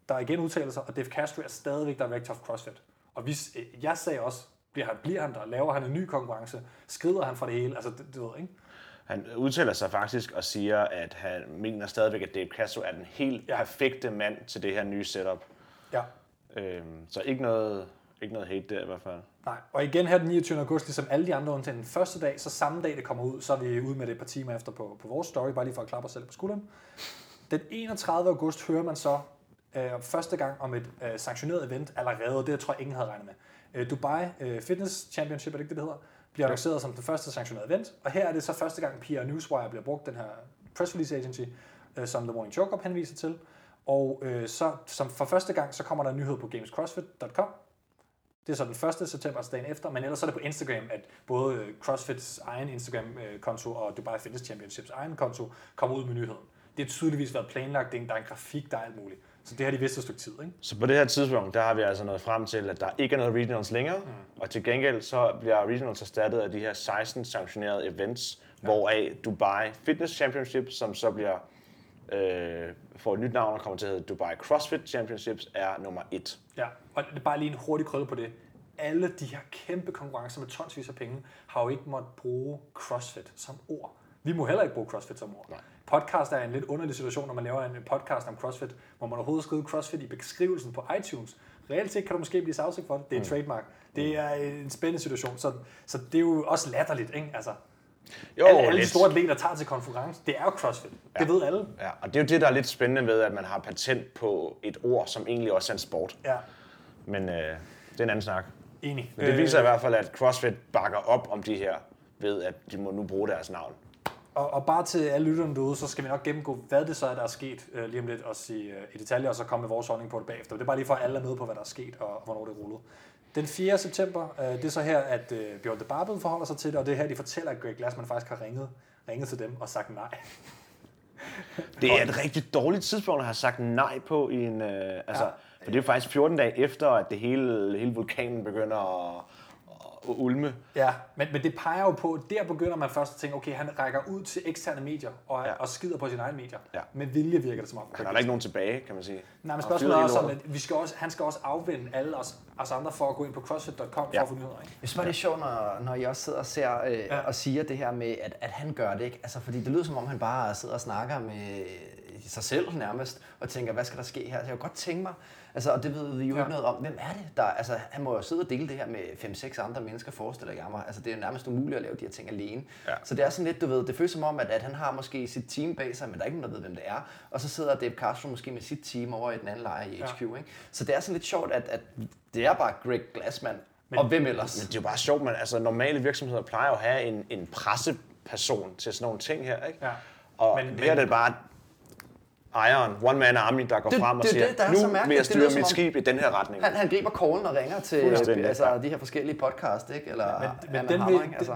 der igen udtaler sig, og Dave Castro er stadigvæk director of CrossFit. Og jeg sagde også, bliver han der? Laver han en ny konkurrence? Skrider han fra det hele? Altså, det ved jeg ikke. Han udtaler sig faktisk og siger, at han mener stadigvæk, at Dave Castro er den helt perfekte mand til det her nye setup. Ja. Så ikke noget hate der i hvert fald. Nej, og igen her den 29. august, ligesom alle de andre undtagen den første dag, så samme dag det kommer ud, så er vi ude med det et par timer efter på vores story, bare lige for at klappe os selv på skulderen. Den 31. august hører man så første gang om et sanktioneret event allerede, det tror jeg ingen havde regnet med. Dubai Fitness Championship, er det ikke det hedder, bliver annonceret som den første sanktionerede event, og her er det så første gang PR Newswire bliver brugt, den her press release agency, som The Morning Chalk Up henviser til, og så som for første gang, så kommer der en nyhed på gamescrossfit.com, det er så den 1. september, altså dagen efter, men ellers er det på Instagram, at både CrossFits egen Instagram-konto og Dubai Fitness Championships egen konto kommer ud med nyheden. Det har tydeligvis været planlagt, der er en grafik, der er alt muligt. Så det har de vidst et stykke tid, ikke? Så på det her tidspunkt, der har vi altså nået frem til, at der ikke er noget regionals længere, og til gengæld så bliver regionals erstattet af de her 16 sanktionerede events, hvoraf Dubai Fitness Championship, som så bliver får et nyt navn og kommer til at hedde Dubai CrossFit Championships, er nummer 1. Ja, og det er bare lige en hurtig krølle på det. Alle de her kæmpe konkurrencer med tonsvis af penge har jo ikke måttet bruge CrossFit som ord. Vi må heller ikke bruge CrossFit som ord. Nej. Podcast er en lidt underlig situation, når man laver en podcast om CrossFit, hvor man overhovedet skriver CrossFit i beskrivelsen på iTunes. Reelt set kan du måske blive sagsøgt for det. Det er et trademark. Det er en spændende situation, så det er jo også latterligt, ikke? Altså, jo, alle de store atleter tager til konference, det er jo CrossFit. Ja. Det ved alle. Ja, og det er jo det, der er lidt spændende ved, at man har patent på et ord, som egentlig også er en sport. Ja. Men det er en anden snak. Enig. Men det viser i hvert fald, at CrossFit bakker op om de her, ved at de må nu bruge deres navn. Og bare til alle lytterne derude, så skal vi nok gennemgå, hvad det så er, der er sket lige om lidt, også i detaljer, og så komme med vores holdning på det bagefter. Det er bare lige for, at alle er med på, hvad der er sket, og hvornår det er rullet. Den 4. september, det er så her, at Bjørn de Barbel forholder sig til det, og det er her, de fortæller, at Greg Glassman faktisk har ringet ringet til dem og sagt nej. Det er et rigtig dårligt tidspunkt at have sagt nej på i en... For det er faktisk 14 dage efter, at det hele vulkanen begynder at ulme. Ja, men det peger jo på, der begynder man først at tænke, okay, han rækker ud til eksterne medier og skider på sine egne medier. Ja. Med vilje virker det som om. Han har da ikke nogen tilbage, kan man sige. Nej, men spørgsmålet er også om, at han skal også afvende alle os andre for at gå ind på crossfit.com for at få nyheder. Jeg synes, det er sjovt, når I også sidder og ser og siger det her med, at han gør det, ikke? Altså, fordi det lyder som om, han bare sidder og snakker med sig selv nærmest, og tænker, hvad skal der ske her? Så jeg kunne godt tænke mig, altså, og det ved vi jo ikke noget om, hvem er det, der, altså, han må jo sidde og dele det her med 5-6 andre mennesker, forestiller jeg mig, altså, det er jo nærmest umuligt at lave de her ting alene, så det er sådan lidt, du ved, det føles som om, at han har måske sit team bag sig, men der er ikke nogen, der ved, hvem det er, og så sidder Dave Castro måske med sit team over i den anden lejr i HQ, ikke? Så det er sådan lidt sjovt, at det er bare Greg Glassman, men, og hvem ellers? Men det er jo bare sjovt, man, altså, normale virksomheder plejer jo at have en presseperson til sådan nogle ting her, ikke? Ja. Og her er det bare ejeren, one man army, der går frem og siger, nu vil jeg styre mit skib i den her retning. Han griber callen og ringer til de her forskellige podcasts, ikke? Eller men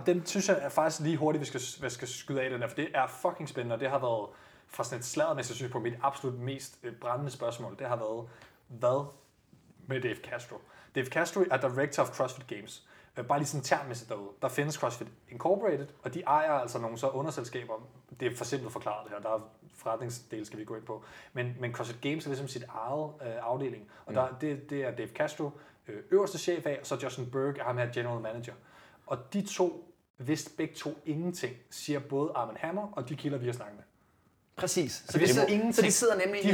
den synes jeg er faktisk lige hurtigt, vi skal skyde af den her, for det er fucking spændende, og det har været fra sådan et sladdermæssigt synspunkt mit absolut mest brændende spørgsmål. Det har været, hvad med Dave Castro? Dave Castro er director of CrossFit Games. Bare lige sådan termmæssigt derude. Der findes CrossFit Incorporated, og de ejer altså nogle så underselskaber. Det er for simpelt forklaret det her. Der er forretningsdel, skal vi gå ind på. Men CrossFit Games er ligesom sit eget afdeling. Og det er Dave Castro, øverste chef af, og så Justin Berg er ham her general manager. Og de to vidste begge to ingenting, siger både Arman Hammer og de kilder, vi har snakket med. Præcis. Så de sidder nemlig i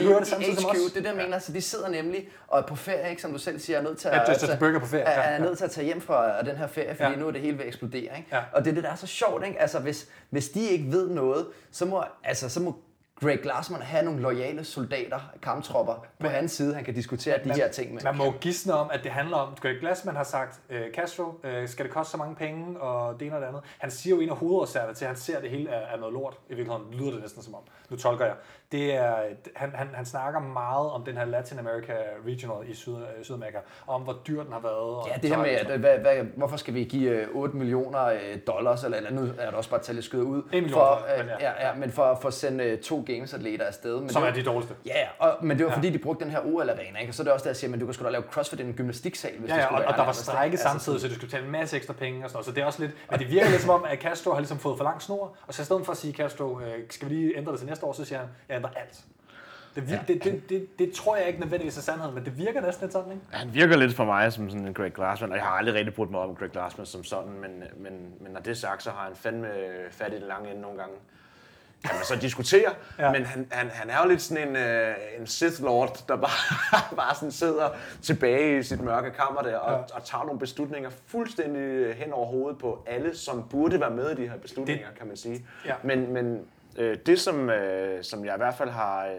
HQ, det der mener, så de sidder nemlig og er på ferie, ikke? Som du selv siger, er nødt til at tage hjem fra den her ferie, fordi nu er det hele ved at eksplodere, ikke? Ja. Og det er det, der er så sjovt, ikke? Altså, hvis de ikke ved noget, så må Greg Glassman have nogle loyale soldater, kamptropper på hans side, han kan diskutere de her ting med. Man må gisne om, at det handler om, at Greg Glassman har sagt, Castro, skal det koste så mange penge, og det ene og det andet. Han siger jo en af hovedårsagerne til, at han ser det hele er noget lort. I virkeligheden lyder det næsten som om. Nu tolker jeg. Det er, han snakker meget om den her Latin America Regional i Sydamerika, om hvor dyr den har været. Ja, det her med, at, hvorfor skal vi give $8 million, eller nu er det også bare tallet skyder ud, for at sende 2 gamesatleter afsted. Men som det er de dårligste. Ja, men det var fordi, de brugte den her OL-arena, ikke? Og så er det også der, jeg siger, at du kan sgu da lave CrossFit i en gymnastiksal, hvis det skulle være. Og der var strække samtidig, så du skulle tage en masse ekstra penge og sådan noget. Så det er også lidt, men det virker lidt som om, at Castro har ligesom fået for lang snor, og så i stedet for at sige, Castro, skal vi lige ændre det til næste år, så siger han, jeg ændrer alt. Det tror jeg ikke nødvendigvis er sandheden, men det virker næsten lidt sådan, ikke? Han virker lidt for mig som sådan en Greg Glassman, og jeg har aldrig rigtig brugt mig om Greg Glassman som sådan, men når det er sagt, så har han fandme fat i den lange ende nogle gange. Kan man så diskutere, men han er jo lidt sådan en Sith Lord, der bare sådan sidder tilbage i sit mørke kammer der og tager nogle beslutninger fuldstændig hen over hovedet på alle, som burde være med i de her beslutninger, kan man sige. Ja. Men det, som jeg i hvert fald har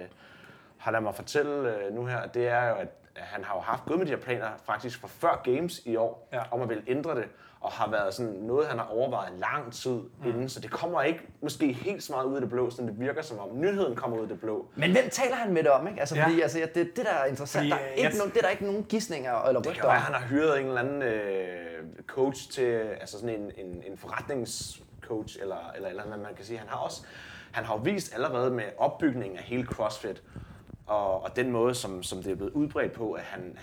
ladet mig fortælle nu her, det er jo, at han har jo gået med de her planer faktisk fra før Games i år, om at ville ændre det, og har været sådan noget, han har overvejet lang tid inden, så det kommer ikke måske helt så meget ud af det blå, som det virker som om nyheden kommer ud af det blå. Men hvem taler han med det om, ikke? Altså, fordi, altså, det der er interessant, fordi, der er ikke nogen gisninger eller rygter om. Det kan være, han har hyret en eller anden coach til, altså sådan en forretningscoach, eller hvad man kan sige. Han har jo vist allerede med opbygningen af hele CrossFit, og den måde, som det er blevet udbredt på, at han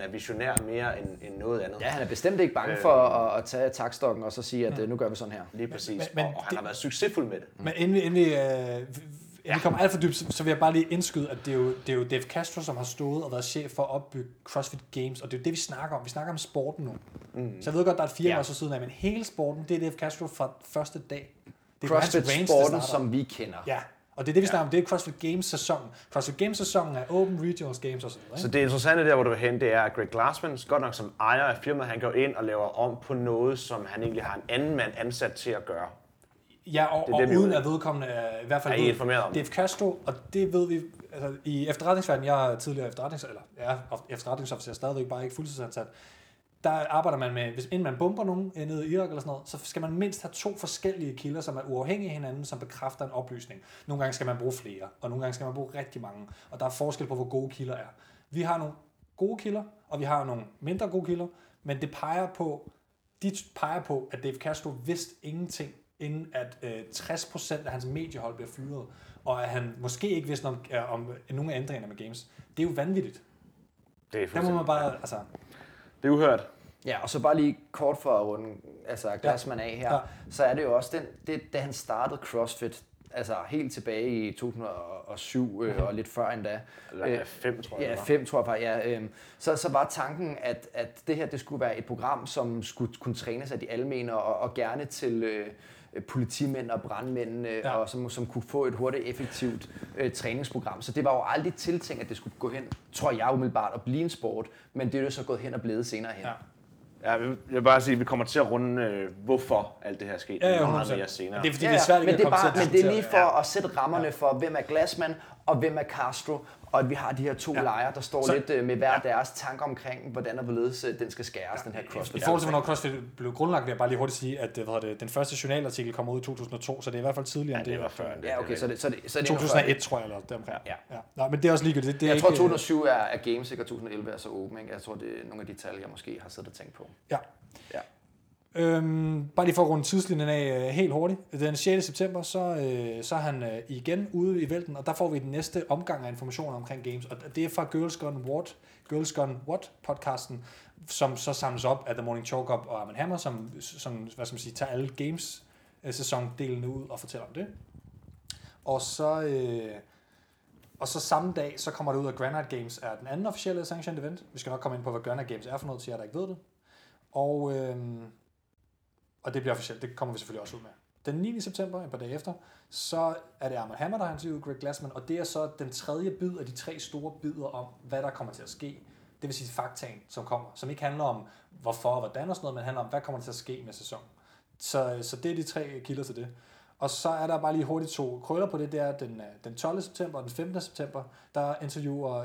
er visionær mere end noget andet. Ja, han er bestemt ikke bange for at tage takstokken og så sige, at nu gør vi sådan her. Lige præcis, og han har været succesfuld med det. Men inden vi kommer alt for dybt, så vil jeg bare lige indskyde, at det er jo Dave Castro, som har stået og været chef for at opbygge CrossFit Games, og det er jo det, vi snakker om. Vi snakker om sporten nu. Mm. Så jeg ved godt, der er et 4 år så siden af, men hele sporten, det er Dave Castro fra første dag. CrossFit-sporten, som vi kender. Ja. Og det er det, vi snakker om. Det er CrossFit Games-sæsonen. CrossFit Games-sæsonen er Open Regionals Games osv. Så det interessante der, hvor du vil hen, det er, at Greg Glassman, godt nok som ejer af firmaet, han går ind og laver om på noget, som han egentlig har en anden mand ansat til at gøre. Ja, og uden at vedkommende i hvert fald er informeret om. Dave Castro, og det ved vi altså, i efterretningsverdenen. Jeg er tidligere efterretningsofficer, stadigvæk bare ikke fuldtidsansat. Der arbejder man med, hvis inden man bomber nogen nede i Irak eller sådan noget, så skal man mindst have 2 forskellige kilder, som er uafhængige af hinanden, som bekræfter en oplysning. Nogle gange skal man bruge flere, og nogle gange skal man bruge rigtig mange, og der er forskel på, hvor gode kilder er. Vi har nogle gode kilder, og vi har nogle mindre gode kilder, men det peger på, at Dave Castro vidste ingenting inden at 60% af hans mediehold bliver fyret, og at han måske ikke vidste om nogle af ændringerne med Games. Det er jo vanvittigt. Det er fuldstændig. Der må man bare, altså... Det er uhørt. Ja, og så bare lige kort for at runde Glassman af her, ja. Så er det jo også, da han startede CrossFit, altså helt tilbage i 2007 og lidt før endda. Eller 5, tror jeg. Ja, 5, tror jeg bare. Ja, så var tanken, at det her det skulle være et program, som skulle kunne trænes af de almene og gerne til... politimænd og brandmænd, ja. Og som kunne få et hurtigt, effektivt træningsprogram. Så det var jo aldrig tiltænkt, at det skulle gå hen, tror jeg umiddelbart, at blive en sport, men det er jo så gået hen og blevet senere hen. Ja, jeg vil bare sige, at vi kommer til at runde, hvorfor alt det her skete. Ja, meget mere senere. Det er fordi, det er svært ikke at komme til at. Men det er lige for at sætte rammerne for, hvem er Glassman og hvem er Castro, og at vi har de her to lejre, der står så, lidt med hver deres tanker omkring, hvordan og hvorledes den skal skæres, den her CrossFit. I forhold til, hvornår CrossFit blev grundlagt, vil jeg bare lige hurtigt sige, at den første journalartikel kom ud i 2002, så det er i hvert fald tidligere end det. Ja, det var før. Ja, okay, så det 2001, tror jeg, eller deromkring. Ja. Nej, men det er også ligegyldigt. Jeg tror, 2007 er Games, ikke? Og 2011 er så åben, ikke? Jeg tror, det er nogle af de tal, jeg måske har siddet og tænkt på. Ja. Bare lige for at runde tidslinjen af helt hurtigt. Den 6. september, så er han igen ude i vælten, og der får vi den næste omgang af informationer omkring Games. Og det er fra Girls Gone WOD podcasten, som så samles op af The Morning Chalk Up og Arman Hammer, som hvad skal man sige, tager alle Games sæsondelene ud og fortæller om det. Og så samme dag, så kommer det ud, at Granite Games er den anden officielle sanctioned event. Vi skal nok komme ind på, hvad Granite Games er for noget til jer, der ikke ved det. Og det bliver officielt, det kommer vi selvfølgelig også ud med. Den 9. september, et par dage efter, så er det Arman Hammer, der har interviewet Greg Glassman, og det er så den tredje bid af de tre store bidder om, hvad der kommer til at ske. Det vil sige faktaen, som kommer, som ikke handler om hvorfor og hvordan og sådan noget, men handler om, hvad kommer der til at ske med sæsonen. Så det er de tre kilder til det. Og så er der bare lige hurtigt to krøller på det, det er den 12. september og den 15. september, der interviewer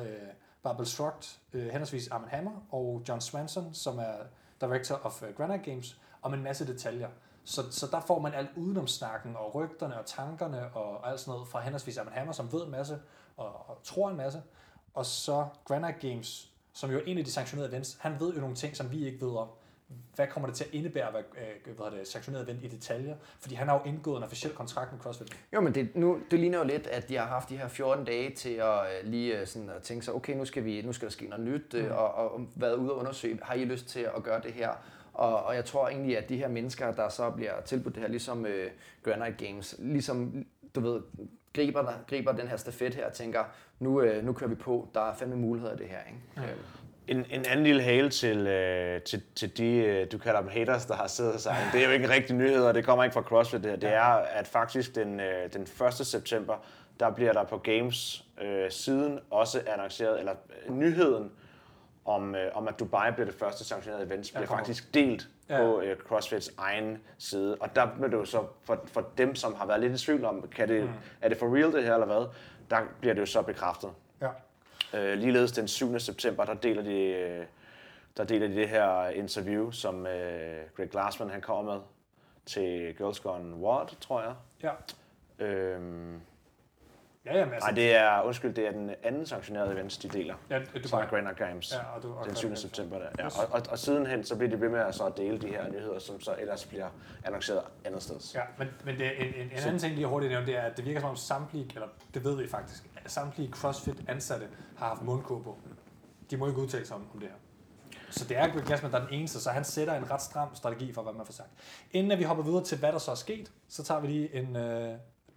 Barbell Shrugged, henholdsvis Arman Hammer og John Swanson, som er director of Granite Games, om en masse detaljer. Så der får man alt udenom snakken og rygterne og tankerne og alt sådan noget fra henholdsvis Arman Hammer, som ved en masse og tror en masse. Og så Granite Games, som jo er en af de sanktionerede events, han ved jo nogle ting, som vi ikke ved om. Hvad kommer det til at indebære at være sanktioneret event i detaljer? Fordi han har jo indgået en officiel kontrakt med CrossFit. Jo, men det ligner jo lidt, at de har haft de her 14 dage til at lige sådan at tænke sig, okay, nu skal der ske noget nyt, og været ude og undersøge, har I lyst til at gøre det her? Og jeg tror egentlig, at de her mennesker, der så bliver tilbudt det her, ligesom Granite Games, ligesom, du ved, griber den her stafet her og tænker, nu kører vi på, der er fandme muligheder i det her, ikke? Mm. En anden lille hale til de, du kalder dem haters, der har siddet og sagt, det er jo ikke en rigtig nyhed, og det kommer ikke fra CrossFit det her. Det er, at faktisk den 1. september, der bliver der på Games siden også annonceret, eller nyheden om at Dubai bliver det første sanktionerede event, bliver faktisk delt på CrossFits egen side. Og der bliver det jo så, for dem, som har været lidt i tvivl om, er det for real det her eller hvad, der bliver det jo så bekræftet. Ja. Ligeledes den 7. september, der deler de det her interview, som Greg Glassman han kommer med til Girls Gone WOD, tror jeg. Ja. Det er den anden sanktionerede event, de deler, som er Granite Games, den 7. september. Der. Ja, og sidenhen, så bliver de ved med at så dele de her nyheder, som så ellers bliver annonceret andet sted. Ja, men det er en anden ting, lige hurtigt nævnt, det er, at det virker som om samtlige CrossFit-ansatte har haft mundkurv på. De må ikke udtale sig om det her. Så det er Greg Glassman, der er den eneste, så han sætter en ret stram strategi for, hvad man får sagt. Inden at vi hopper videre til, hvad der så er sket, så tager vi lige en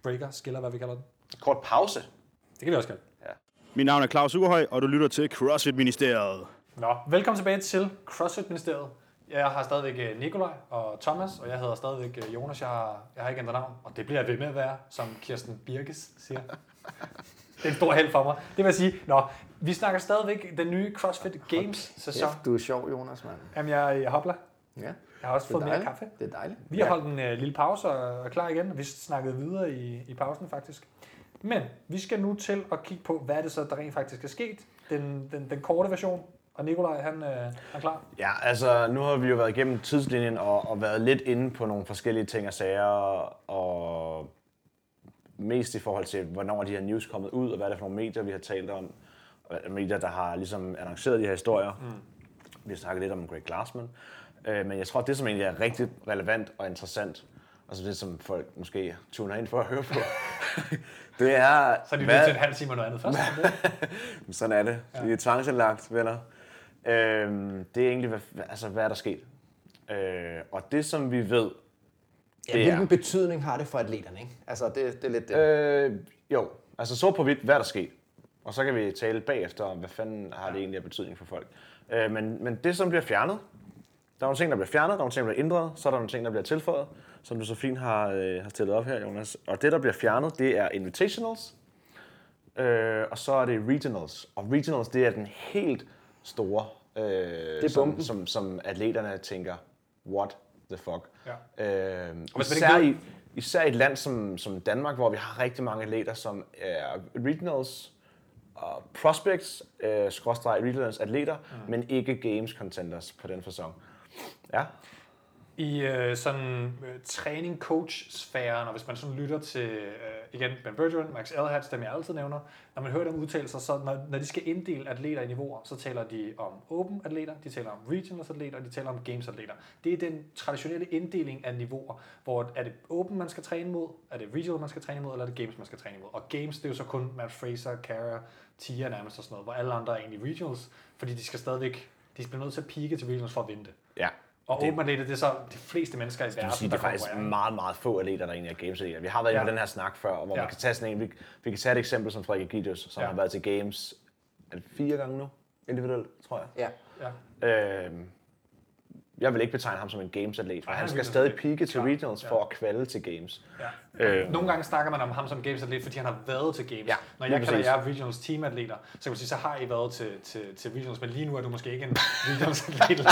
breaker, skiller, hvad vi kalder den. Kort pause. Det kan vi også kalde. Ja. Mit navn er Claus Ugerhøj, og du lytter til CrossFit Ministeriet. Nå, velkommen tilbage til CrossFit Ministeriet. Jeg har stadigvæk Nikolaj og Thomas, og jeg hedder stadigvæk Jonas. Jeg har ikke ændret navn, og det bliver jeg ved med at være, som Kirsten Birkes siger. Det er en stor held for mig. Det vil jeg sige, vi snakker stadigvæk den nye CrossFit Games-sæson. Du er sjov, Jonas, mand. Jamen, jeg hopper. Ja. Jeg har også fået mere kaffe. Det er dejligt. Vi har holdt en lille pause og klar igen. Vi snakkede videre i pausen, faktisk. Men vi skal nu til at kigge på, hvad det så, der rent faktisk er sket. Den korte version. Og Nikolaj, han er klar. Ja, altså nu har vi jo været igennem tidslinjen og været lidt inde på nogle forskellige ting og sager. Og mest i forhold til, hvornår de her news kommet ud, og hvad er det for nogle medier, vi har talt om. Medier, der har ligesom annonceret de her historier. Vi har snakket lidt om Greg Glassman. Men jeg tror, det som egentlig er rigtig relevant og interessant og så det, som folk måske tuner ind for at høre på, det er... Så er de nødt til et halvt time noget andet først. Sådan er det. Ja. Det er tvangsindlagt, venner. Det er egentlig, hvad er der sket? Og det, som vi ved, det hvilken er, betydning har det for atleterne, ikke? Altså, det er lidt det. Jo, altså så på vidt, hvad der sket. Og så kan vi tale bagefter om, hvad fanden har det egentlig af betydning for folk. Men det, som bliver fjernet, der er nogle ting, der bliver fjernet, der er nogle ting, der bliver ændret, så er der nogle ting, der bliver tilføjet, som du så fint har stillet op her, Jonas. Og det, der bliver fjernet, det er invitationals, og så er det regionals. Og regionals, det er den helt store, som atleterne tænker, what the fuck. Ja. Især i et land som Danmark, hvor vi har rigtig mange atleter, som er regionals og prospects, regionals atleter, men ikke games contenders på den facon. Ja. I træning-coach-sfæren, og hvis man sådan lytter til, igen, Ben Bergeron, Max Elhatz, dem jeg altid nævner, når man hører dem udtale sig, så når de skal inddele atleter i niveauer, så taler de om open-atleter, de taler om regionals-atleter, og de taler om games-atleter. Det er den traditionelle inddeling af niveauer, hvor er det open, man skal træne mod, er det regional, man skal træne mod, eller er det games, man skal træne mod. Og games, det er jo så kun Matt Fraser, Cara, Tia nærmest og sådan noget, hvor alle andre er egentlig regionals, fordi de skal stadigvæk, de bliver nødt til at peake til regionals for at vinde. Ja. Og open atleter, det er så de fleste mennesker i verden, sige, der kommer. Det er faktisk meget, meget få atleter, der egentlig er games-atleter. Vi har været inde på den her snak før, hvor man kan tage sådan en. Vi kan tage et eksempel som Frederik Gidius, som har været til games 4 gange nu, individuelt, tror jeg. Ja. Jeg vil ikke betegne ham som en games-atlet, for han skal stadig peake til regionals for at kvalde til games. Ja. Nogle gange snakker man om ham som games-atlet, fordi han har været til games. Ja, når jeg kalder jer regionals team-atleter, så kan man sige, så har I været til regionals, men lige nu er du måske ikke en regionals-atlet. Det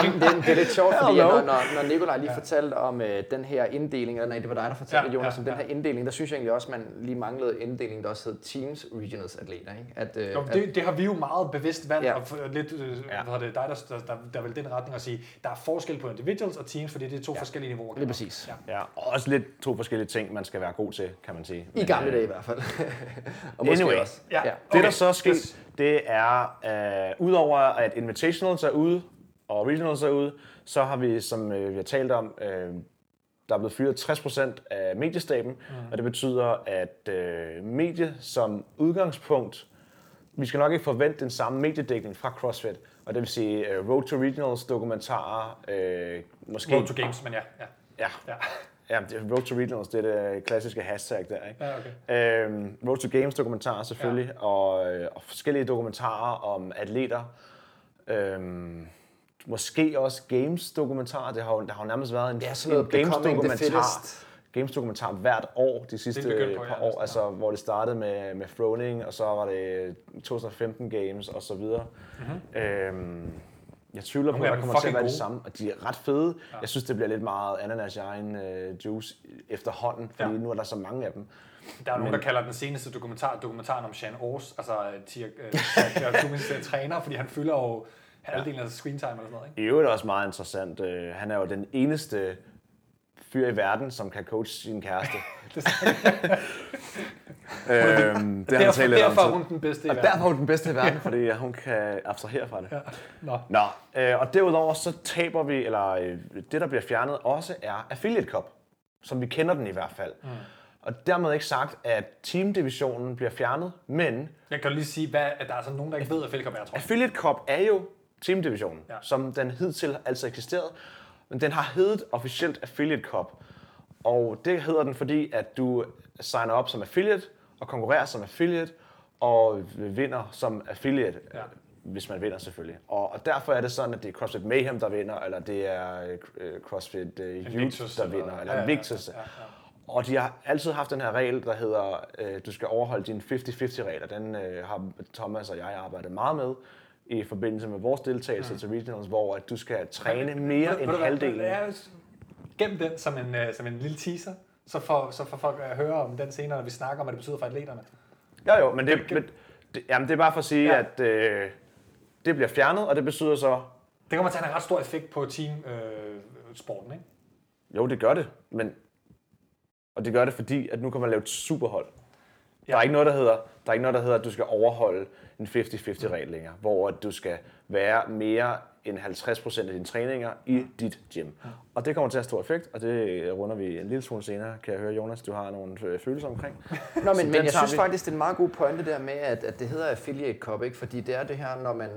er lidt sjovt, fordi når Nikolaj lige fortalte om den her inddeling, eller nej, det var dig, der fortalte, Jonas, om den her inddeling, der synes jeg egentlig også, man lige manglede inddelingen, der også hed teams regionals-atleter. Det har vi jo meget bevidst valgt, og lidt var det dig, der valgte den retning at sige, der er forskel på individuals og teams, fordi det er to forskellige niveauer. Lige præcis. Ja. Og også lidt to forskellige ting, man skal være god til, kan man sige. I gamle dage i hvert fald. Og anyway, også. Ja. Okay. Det der så er sket, det er, udover at invitationals er ude, og regionals er ude, så har vi, som vi har talt om, der er blevet fyret 60% af mediestaben, og det betyder, at medie som udgangspunkt, vi skal nok ikke forvente den samme mediedækning fra CrossFit, og det vil sige Road to Regionals, dokumentarer, måske... Road to Games, men Road to Regionals, det er det klassiske hashtag der, ikke? Ja, okay. Road to Games dokumentarer selvfølgelig, og forskellige dokumentarer om atleter. Måske også Games dokumentarer, der har jo nærmest været en Games dokumentar. Games-dokumentar hvert år de sidste par år, altså hvor det startede med Froning, og så var det 2015 Games og så videre. Mm-hmm. Jeg tvivler på, at der kommer til at være det samme, og de er ret fede. Ja. Jeg synes, det bliver lidt meget ananas i egen juice efterhånden, fordi nu er der så mange af dem. Der er nogen, der kalder den seneste dokumentaren om Sean Ors, altså Tia-Clair Toomey's træner, fordi han fylder jo halvdelen af screen time eller sådan noget, ikke? I øvrigt er også meget interessant. Han er jo den eneste fyr i verden, som kan coache sin kæreste. Det har han derfor er hun den bedste i verden. Og derfor er hun den bedste i verden, fordi hun kan abstrahere fra det. Ja. Og derudover så taber vi, eller det der bliver fjernet også er Affiliate Cup, som vi kender den i hvert fald. Mm. Og dermed ikke sagt, at teamdivisionen bliver fjernet, men... Jeg kan lige sige, at der er sådan nogen, der ikke ved, at Affiliate Cup er, tror jeg. Affiliate Cup er jo teamdivisionen, som den hidtil altså eksisterede. Men den har heddet officielt Affiliate Cup, og det hedder den, fordi at du signer op som affiliate, og konkurrerer som affiliate, og vinder som affiliate, hvis man vinder selvfølgelig. Og derfor er det sådan, at det er CrossFit Mayhem, der vinder, eller det er CrossFit Youth, der vinder, eller Invictus. Og de har altid haft den her regel, der hedder, du skal overholde din 50-50-regel, og den har Thomas og jeg arbejdet meget med i forbindelse med vores deltagelse til regionals, hvor at du skal træne mere end halvdelen. Gem den som en lille teaser, så får folk at høre om den senere, når vi snakker om, hvad det betyder for atleterne. Jo, men det er bare for at sige, at det bliver fjernet, og det betyder så... Det kommer til at have en ret stor effekt på teamsporten, ikke? Jo, det gør det, men... Og det gør det, fordi at nu kan man lave et superhold. Der er ikke noget, der hedder, at du skal overholde en 50-50-regel længere, hvor du skal være mere end 50% af dine træninger i dit gym. Og det kommer til at have stor effekt, og det runder vi en lille smule senere. Kan jeg høre, Jonas, du har nogle følelser omkring? Nå, men jeg synes faktisk, det er en meget god pointe der med, at det hedder affiliate cup, ikke? Fordi det er det her, når man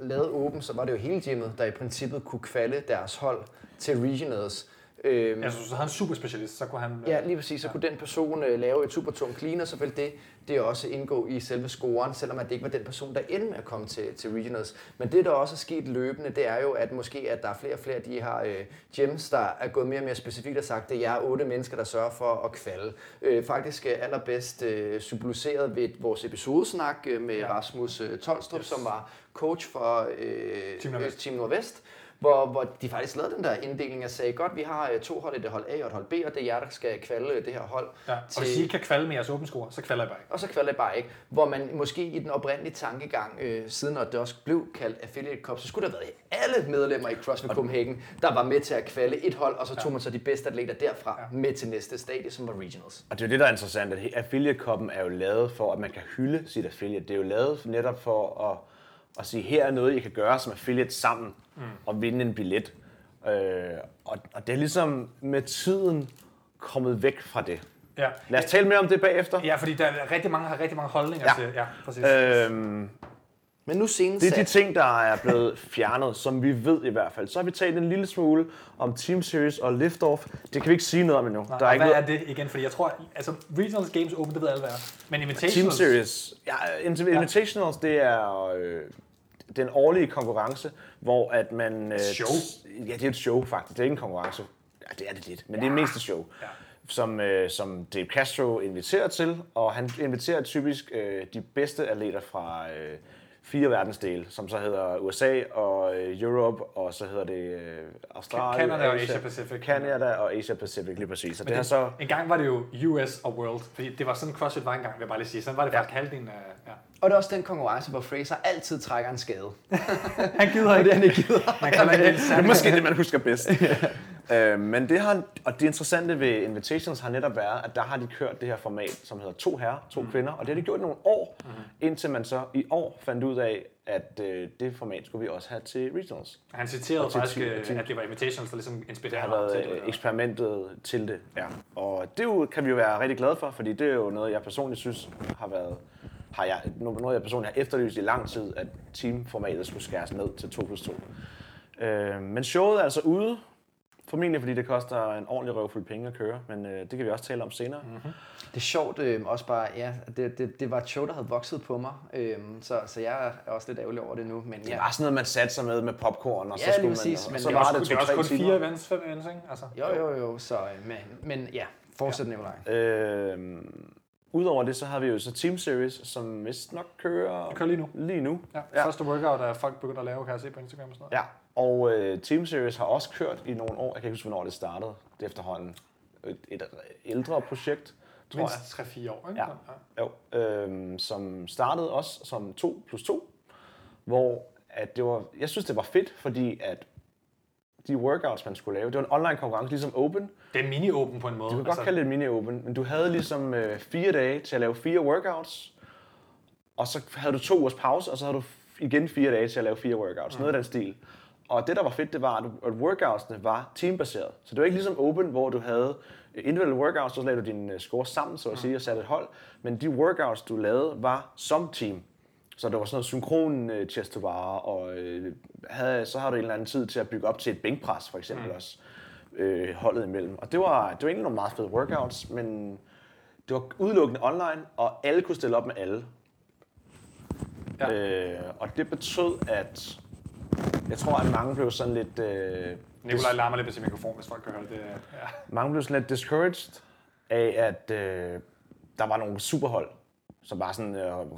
lavede åben, så var det jo hele gymmet, der i princippet kunne kvalde deres hold til regionals. Altså, så havde han en superspecialist, så kunne han... Ja, lige præcis. Så kunne den person lave et supertung clean, og så ville det også indgå i selve scoren, selvom at det ikke var den person, der endte med at komme til regionals. Men det, der også er sket løbende, det er jo, at måske at der er flere og flere af de her gyms, der er gået mere og mere specifikt og sagt, at jeg er 8 mennesker, der sørger for at kvalde. Faktisk allerbedst symboliseret ved vores episodesnak med Rasmus Tolstrup, som var coach for Team Nordvest. Hvor de faktisk lavede den der inddeling og sagde, godt, vi har 2 hold, et hold A og et hold B, og det er jer, der skal kvalde det her hold. Ja, og hvis I ikke kan kvalde med jeres åbne score, så kvalder I bare ikke. Og så kvalder I bare ikke. Hvor man måske i den oprindelige tankegang, siden at det også blev kaldt Affiliate Cup, så skulle der være alle medlemmer i CrossFit Copenhagen, der var med til at kvalde et hold, og så tog man så de bedste atleter derfra med til næste stadie, som var regionals. Og det er jo det, der er interessant, at Affiliate Cup'en er jo lavet for, at man kan hylde sit affiliate. Det er jo lavet netop for at og sige, her er noget, I kan gøre som affiliate sammen og vinde en billet. Og det er ligesom med tiden kommet væk fra det. Ja. Lad os tale mere om det bagefter. Ja, fordi der er rigtig mange holdninger til. Ja, præcis. Men nu senest det er de ting, der er blevet fjernet, som vi ved i hvert fald. Så har vi talt en lille smule om Team Series og Liftoff. Det kan vi ikke sige noget om endnu. Nej, der er ikke hvad noget... er det igen? Fordi jeg tror, altså Regionals Games Open, det ved alle hvad er. Men Invitationals... Team Series... Ja, Invitationals, det er den årlige konkurrence, hvor at man... Show? Ja, det er et show faktisk. Det er ikke en konkurrence. Ja, det er det lidt. Men det er mest et show. Ja. Som Dave Castro inviterer til. Og han inviterer typisk de bedste atleter fra... 4 verdensdele, som så hedder USA og Europe, og så hedder det Australien, Canada og Asia Pacific. Canada og Asia Pacific, lige præcis. Og det her så... En gang var det jo US og World, fordi det var sådan CrossFit var en gang, vil jeg bare lige sige. Sådan var det faktisk halvdelen af... Ja. Og det er også den konkurrence, hvor Fraser altid trækker en skade. Han gider ikke. Det er måske det, man husker bedst. Men det har, og det interessante ved Invitations har netop været, at der har de kørt det her format, som hedder 2 herrer, 2 kvinder. Og det har de gjort i nogle år, indtil man så i år fandt ud af, at det format skulle vi også have til Regionals. Han citerede faktisk, at det var Invitations, der ligesom inspirerede ham til det. Har været eksperimentet til det, ja. Og det jo, kan vi jo være rigtig glade for, fordi det er jo noget, jeg personligt synes har været... noget jeg personligt har efterlyst i lang tid, at teamformatet skulle skæres ned til 2+2. Men showet er altså ude, formentlig fordi det koster en ordentlig røvfuld penge at køre, men det kan vi også tale om senere. Mm-hmm. Det er sjovt også bare, det var et show, der havde vokset på mig, så jeg er også lidt ærgerlig over det nu. Men det var sådan noget, man satte sig med popcorn, og så skulle man... Præcis, og så var det også kun 4 events, 5 events, ikke? Altså. Jo, så... Men ja, fortsæt Nikolaj. Udover det, så har vi jo så Team Series, som vist nok kører... Det kører lige nu. Ja. Første workout er folk begyndt at lave, kan jeg se på Instagram og sådan noget. Ja, og Team Series har også kørt i nogle år. Jeg kan ikke huske, hvornår det startede. Det er efterhånden et ældre projekt, tror jeg. Mindst 3-4 år, ikke? Ja. Jo. Som startede også som 2+2, hvor at det var... Jeg synes, det var fedt, fordi at de workouts, man skulle lave. Det var en online konkurrence, ligesom Open. Det er mini-Open på en måde. Du kan godt kalde det mini-Open, men du havde ligesom 4 dage til at lave 4 workouts, og så havde du 2 ugers pause, og så havde du igen 4 dage til at lave 4 workouts. Noget af den stil. Og det, der var fedt, det var, at workoutsene var teambaseret. Så det var ikke ligesom Open, hvor du havde individuelle workouts, så lavede du dine score sammen, så at sige, og satte et hold. Men de workouts, du lavede, var som team. Så der var sådan noget synkron chest to bar, og så har du en eller anden tid til at bygge op til et bænkpres, for eksempel også, holdet imellem. Og det var egentlig nogle meget fede workouts, men det var udelukkende online, og alle kunne stille op med alle. Ja. Og det betød, at jeg tror, at mange blev sådan lidt... Nikolaj larmer lidt på sin mikrofon, hvis folk kan høre det. Ja. Mange blev sådan lidt discouraged af, at der var nogle superhold, som bare sådan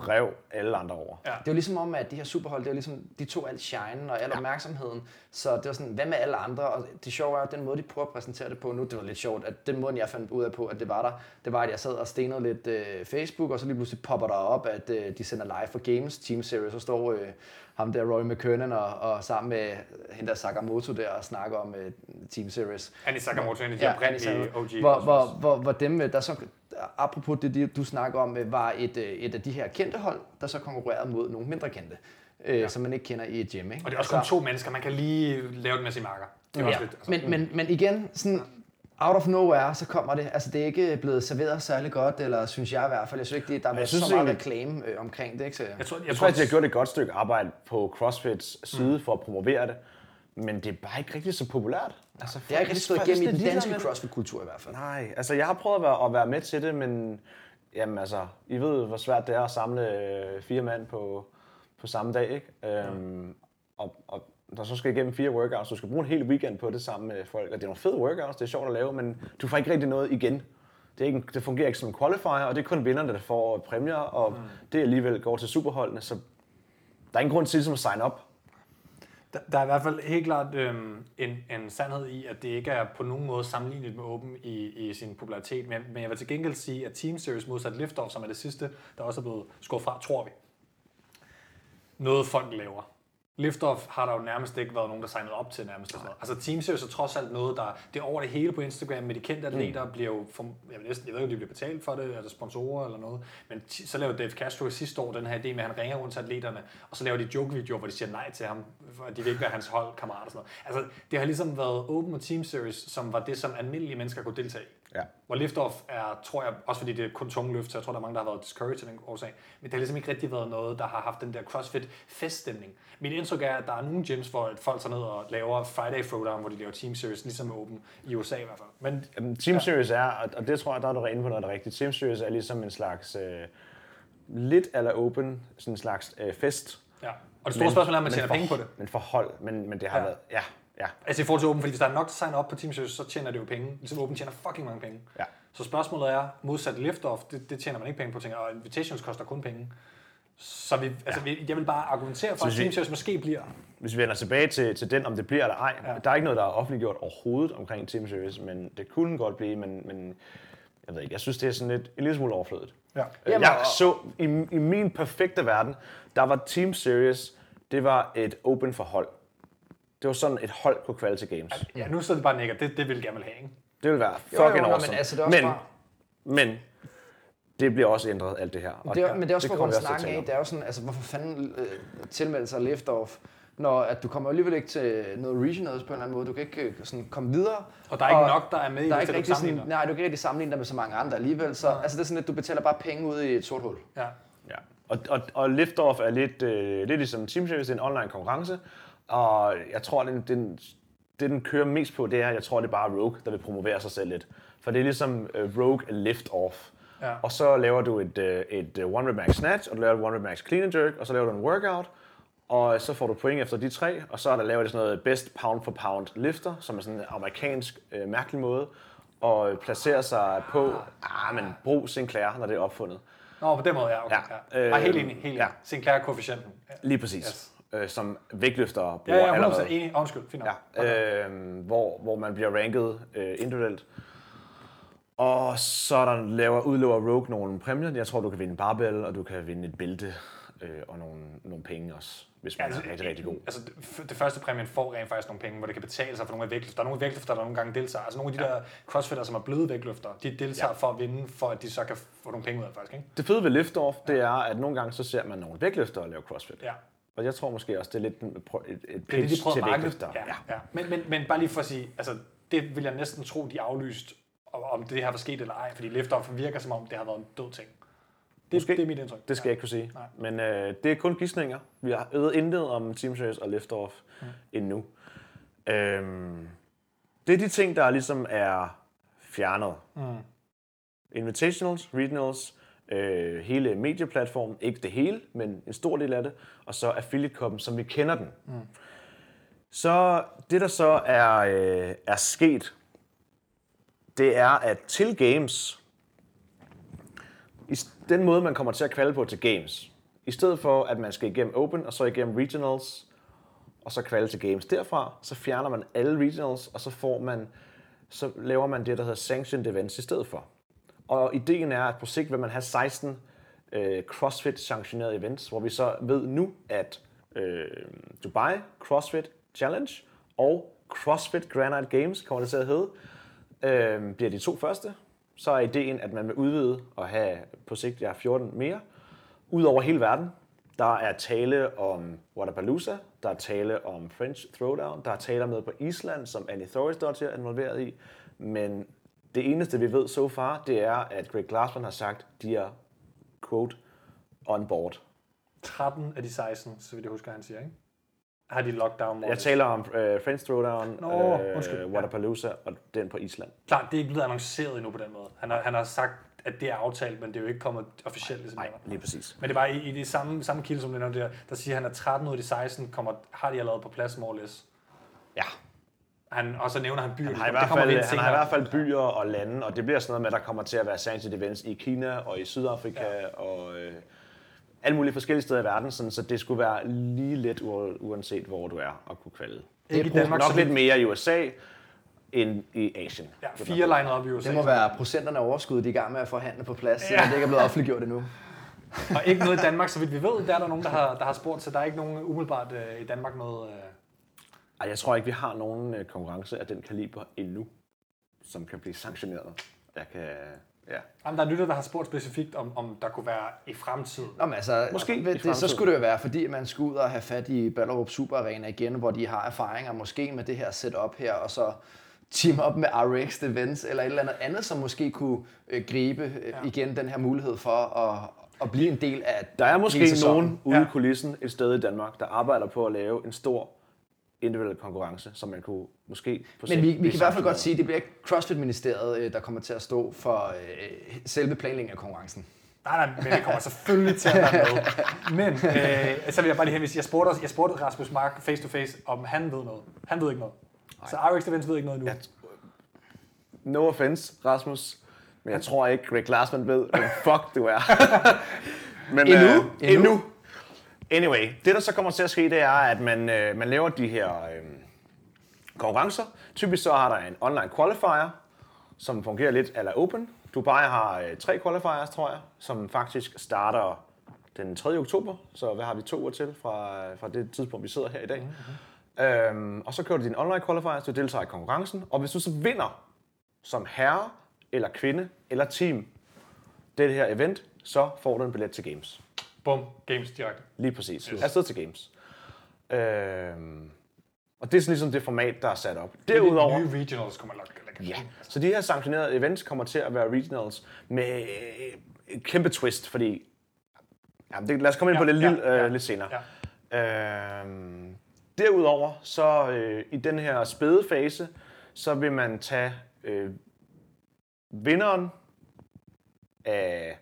rev alle andre over. Ja. Det var ligesom om, at de her superhold, det var ligesom, de tog alt shinen og al opmærksomheden. Så det var sådan, hvad med alle andre? Og det sjove er, at den måde, de prøver at præsentere det på nu, det var lidt sjovt, at den måde, jeg fandt ud af på, at det var der, det var, at jeg sad og stenede lidt Facebook, og så lige pludselig popper der op, at de sender live for Games Team Series, så står ham der, Roy McKernan, og sammen med hende der Sakamoto der, og snakker om Team Series. Annie Sakamoto, hende der oprindelige OG. Hvor dem, der så... apropos det, du snakker om, var et af de her kendte hold, der så konkurrerede mod nogle mindre kendte, som man ikke kender i et gym. Ikke? Og det er også kun to mennesker, man kan lige lave den med sine marker. Det er også lidt, altså, men igen, sådan out of nowhere, så kommer det. Altså, det er ikke blevet serveret særlig godt, eller synes jeg i hvert fald. Jeg synes ikke, der er så meget reklame omkring det. Ikke? Så, jeg tror, at de har gjort et godt stykke arbejde på CrossFits side for at promovere det. Men det er bare ikke rigtig så populært. Altså, det er ikke rigtig stået igennem i den danske CrossFit-kultur i hvert fald. Nej, altså jeg har prøvet at være med til det, men jamen altså, I ved hvor svært det er at samle 4 mand på samme dag, ikke? Og der så skal igennem 4 workouts, du skal bruge en hel weekend på det sammen med folk, og det er nogle fede workouts, det er sjovt at lave, men du får ikke rigtig noget igen. Det fungerer ikke som en qualifier, og det er kun vinderne, der får præmier, og det alligevel går til superholdene, så der er ingen grund til ligesom at sign up. Der er i hvert fald helt klart en sandhed i, at det ikke er på nogen måde sammenlignet med Open i sin popularitet. Men jeg vil til gengæld sige, at Team Series modsat Liftoff, som er det sidste, der også er blevet skudt fra, tror vi. Noget folk laver. Liftoff har der jo nærmest ikke været nogen, der signede op til nærmest. Altså Team Series er trods alt noget, der det er over det hele på Instagram, med de kendte atleter bliver jo, jeg ved ikke, de bliver betalt for det, eller sponsorer eller noget. Men så laver Dave Castro sidste år den her idé med, at han ringer rundt til atleterne, og så laver de joke-videoer, hvor de siger nej til ham, at de vil ikke være hans holdkammerat og sådan noget. Altså det har ligesom været Open og Team Series, som var det, som almindelige mennesker kunne deltage i. Ja. Hvor Liftoff er, tror jeg, også fordi det er kun tunge løft, så jeg tror, der er mange, der har været discouraged til den årsag. Men det har ligesom ikke rigtig været noget, der har haft den der CrossFit-feststemning. Mit indtryk er, at der er nogle gyms, hvor folk tager ned og laver Friday Throwdown, hvor de laver Team Series, ligesom Open i USA i hvert fald. Men, Team Series er, og det tror jeg, der er du inde på noget rigtigt, Team Series er ligesom en slags, lidt eller Open, sådan en slags fest. Ja, og det store spørgsmål er, om man tjener penge på det. Men forhold, men det har været, Ja. Altså i forhold til Open, fordi hvis der er nok, der signer op på Team Series, så tjener det jo penge. Ligesom Open tjener fucking mange penge. Ja. Så spørgsmålet er, modsat Liftoff, det tjener man ikke penge på, tænker, og invitations koster kun penge. Så jeg vil bare argumentere for, at Team Series måske bliver... Hvis vi vender tilbage til den, om det bliver eller ej. Ja. Der er ikke noget, der er offentliggjort overhovedet omkring Team Series, men det kunne godt blive, men jeg ved ikke, jeg synes, det er sådan lidt en lille smule overflødigt. Ja. Jeg så i min perfekte verden, der var Team Series, det var et Open for hold. Det var sådan et hold på Quality Games. Ja, nu sidder det bare nækker. Det vil jeg gerne vil have, ikke? Det vil være fucking awesome. Men, altså, det men det bliver også ændret, alt det her. Og men det er også, hvor man snakker af. Det er jo sådan, altså, hvorfor fanden tilmelde sig Liftoff, når at du kommer alligevel ikke til noget regionals på en eller anden måde. Du kan ikke sådan komme videre. Og der er ikke nok, der er med i det, til du sammenligner. Nej, du kan ikke rigtig sammenligne dig med så mange andre alligevel. Så, altså, det er sådan, at du betaler bare penge ud i et sort hul. Ja. Og Liftoff er lidt ligesom Team Series, det er en online konkurrence. Og jeg tror, den kører mest på, det er, jeg tror, det er bare Rogue, der vil promovere sig selv lidt. For det er ligesom Rogue Lift-Off. Ja. Og så laver du et One Rep Max Snatch, og du laver et One Rep Max Clean and Jerk, og så laver du en workout. Og så får du point efter de 3, og så laver de sådan noget best pound for pound lifter, som er sådan en amerikansk mærkelig måde, og placerer sig på, men brug Sinclair, når det er opfundet. Nå, på den måde, ja. Okay. Ja. Helt enig. Ja. Sinclair-koefficienten. Ja. Lige præcis. Yes. Som vægtløftere bruger allerede. Ja, 100% enig. Undskyld, fint nok. Ja, hvor man bliver ranket individuelt. Og så der udlover Rogue nogle præmier. Jeg tror, du kan vinde en barbell, og du kan vinde et bælte og nogle penge også, hvis man er rigtig, rigtig god. Altså, det første præmien får rent faktisk nogle penge, hvor det kan betale sig for nogle af vægtløftere. Der er nogle vægtløftere, der nogle gange deltager. Altså nogle af de der crossfitter, som er bløde vægtløftere, de deltager for at vinde, for at de så kan få nogle penge ud af faktisk, ikke? Det fede ved Liftoff, det er, at nogle gange så ser man nogle vægtløftere lave crossfit. Ja. Og jeg tror måske også, det er lidt et pitch det, til vægtløfter. Ja. Men bare lige for at sige, altså, det vil jeg næsten tro, de aflyst, om det her var sket eller ej, fordi Liftoff virker som om, det har været en død ting. Det er mit indtryk. Det skal jeg ikke kunne sige. Nej. Men det er kun gidsninger. Vi har intet om Team Series og Liftoff endnu. Det er de ting, der ligesom er fjernet. Invitationals, regionals, hele medieplatformen, ikke det hele, men en stor del af det, og så affiliate-koppen, som vi kender den. Så det, der så er sket, det er, at til Games, i den måde, man kommer til at kvalde på til Games, i stedet for, at man skal igennem Open, og så igennem Regionals, og så kvalde til Games derfra, så fjerner man alle Regionals, og så laver man det, der hedder Sanctioned Events i stedet for. Og ideen er, at på sigt vil man have 16 CrossFit-sanktionerede events, hvor vi så ved nu, at Dubai CrossFit Challenge og CrossFit Granite Games, kommer det til at hedde, bliver de 2 første. så er ideen, at man vil udvide og have på sigt 14 mere, ud over hele verden. Der er tale om Wodapalooza, der er tale om French Throwdown, der er tale med på Island, som Annie Thoris er involveret i, men det eneste, vi ved so far, det er, at Greg Glassman har sagt, de er, quote, on board. 13 af de 16, så vidt jeg husker, han siger, ikke? Har de lockdown? Jeg taler om French Throwdown, Wodapalooza og den på Island. Klart, det er ikke blevet annonceret endnu på den måde. Han har sagt, at det er aftalt, men det er jo ikke kommet officielt. Ligesom nej, lige præcis. Men det var i det samme kilde som den der siger, at han er 13 ud af de 16, har de allerede på plads, more or less. Ja. Og så nævner han byer. Han har i hvert fald byer og lande, og det bliver sådan noget med, at der kommer til at være sanctioned events i Kina og i Sydafrika og alle mulige forskellige steder i verden, sådan, så det skulle være lige lidt uanset, hvor du er og kunne kvalde. Ikke i Danmark, nok lidt mere i USA end i Asien. Ja, 4 liner op i USA. Det må være procenterne af overskud, de er i gang med at forhandle på plads, så det ikke er blevet offentliggjort endnu. Og ikke noget i Danmark, så vidt vi ved. Der er der nogen, der har spurgt, så der er ikke nogen umiddelbart i Danmark noget... Ej, jeg tror ikke, vi har nogen konkurrence af den kaliber endnu, som kan blive sanktioneret. Ja. Jamen, der er lytter, der har spurgt specifikt, om der kunne være i fremtiden. Jamen, altså, måske det, så skulle det jo være, fordi man skulle ud og have fat i Ballerup Super Arena igen, hvor de har erfaringer måske med det her setup her, og så team op med RX Events, eller et eller andet, som måske kunne gribe igen den her mulighed for at blive en del af... Der er måske nogen ude i kulissen et sted i Danmark, der arbejder på at lave en stor individuel konkurrence, som man kunne måske... Men vi kan i hvert fald godt sige, at det bliver ikke CrossFit Ministeriet, der kommer til at stå for selve planlægningen af konkurrencen. Nej, men det kommer selvfølgelig til at være noget. Men så vil jeg bare lige henvise, jeg spurgte Rasmus Mark face to face, om han ved noget. Han ved ikke noget. Nej. Så RX Events ved ikke noget nu. No offense, Rasmus, men jeg tror ikke, Greg Glassman ved, hvem fuck du er. Men, endnu. Anyway, det der så kommer til at ske, det er, at man laver de her konkurrencer. Typisk så har der en online qualifier, som fungerer lidt a la Open. Dubai har 3 qualifiers, tror jeg, som faktisk starter den 3. oktober. Så hvad har vi 2 uger til fra det tidspunkt, vi sidder her i dag? Mm-hmm. Og så kører du din online qualifier, så du deltager i konkurrencen. Og hvis du så vinder som herre, eller kvinde, eller team det her event, så får du en billet til Games. Bum, Games direkte. Lige præcis. Yes. Afsted til Games. Og det er sådan ligesom det format, der er sat op. Derudover... Det nye regionals kommer nok. Ja, så de her sanktionerede events kommer til at være regionals med et kæmpe twist, fordi... Ja, lad os komme ind på det lidt senere. Ja. Derudover, så i den her spæde fase, så vil man tage vinderen af...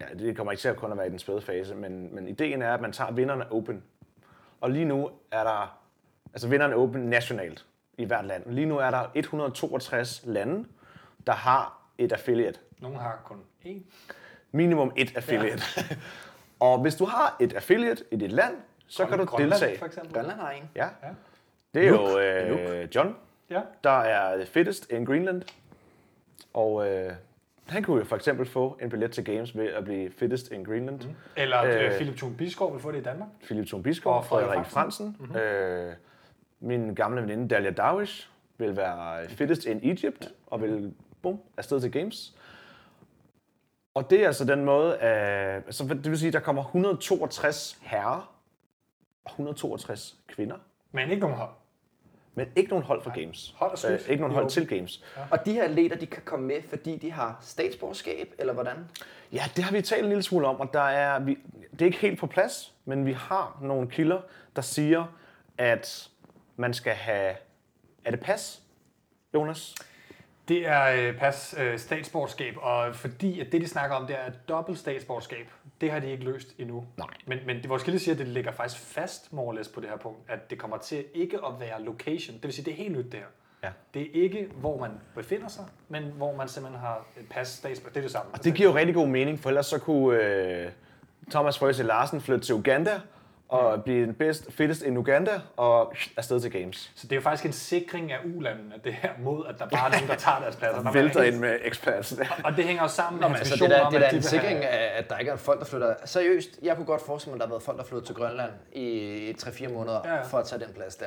Ja, det kommer ikke til at kun at være i den spæde fase, men ideen er, at man tager vinderne Open. Og lige nu er der, altså vinderne Open nationalt i hvert land. Lige nu er der 162 lande, der har et affiliate. Nogle har kun én. Minimum et affiliate. Ja. Og hvis du har et affiliate i dit land, så kan du deltage. For eksempel. Grønland har en. Ja. Det er John, der er fittest in Greenland. Og... han kunne jo for eksempel få en billet til Games ved at blive fittest in Greenland. Mm-hmm. Eller Philip Thomsen Biskov vil få det i Danmark. Philip Thomsen Biskov og Frederik Fransen. Mm-hmm. Min gamle veninde Dalia Darwish vil være fittest in Egypt og vil afsted til Games. Og det er altså den måde, altså, det vil sige, at der kommer 162 herrer og 162 kvinder. Men ikke nogen hold. Men ikke nogen hold for Games. Hold ikke nogen hold til Games. Ja. Og de her atleter, de kan komme med, fordi de har statsborgerskab, eller hvordan? Ja, det har vi talt en lille smule om, og det er ikke helt på plads, men vi har nogle kilder, der siger, at man skal have... Er det pas, Jonas? Det er pas statsborgerskab, og fordi at det, de snakker om, det er dobbelt statsborgerskab. Det har de ikke løst endnu. Nej. Men vores kilde siger, at det ligger faktisk fast, more or less, på det her punkt, at det kommer til ikke at være location. Det vil sige, det er helt nyt der. Ja. Det er ikke, hvor man befinder sig, men hvor man simpelthen har pas statsborgerskab. Det er det samme. Og det giver jo rigtig god mening, for ellers så kunne Thomas Frøsig Larsen flytte til Uganda, og blive den fittest in Uganda, og afsted til Games. Så det er jo faktisk en sikring af ulandene, det her mod, at der bare er nogen, der tager deres pladser. Der vælter ind med ekspertsen. Og det hænger jo sammen med hans visioner. Altså, det er en sikring af, at der ikke er folk, der flytter. Seriøst, jeg kunne godt forestille mig, at der har været folk, der flytter til Grønland i 3-4 måneder, for at tage den plads der.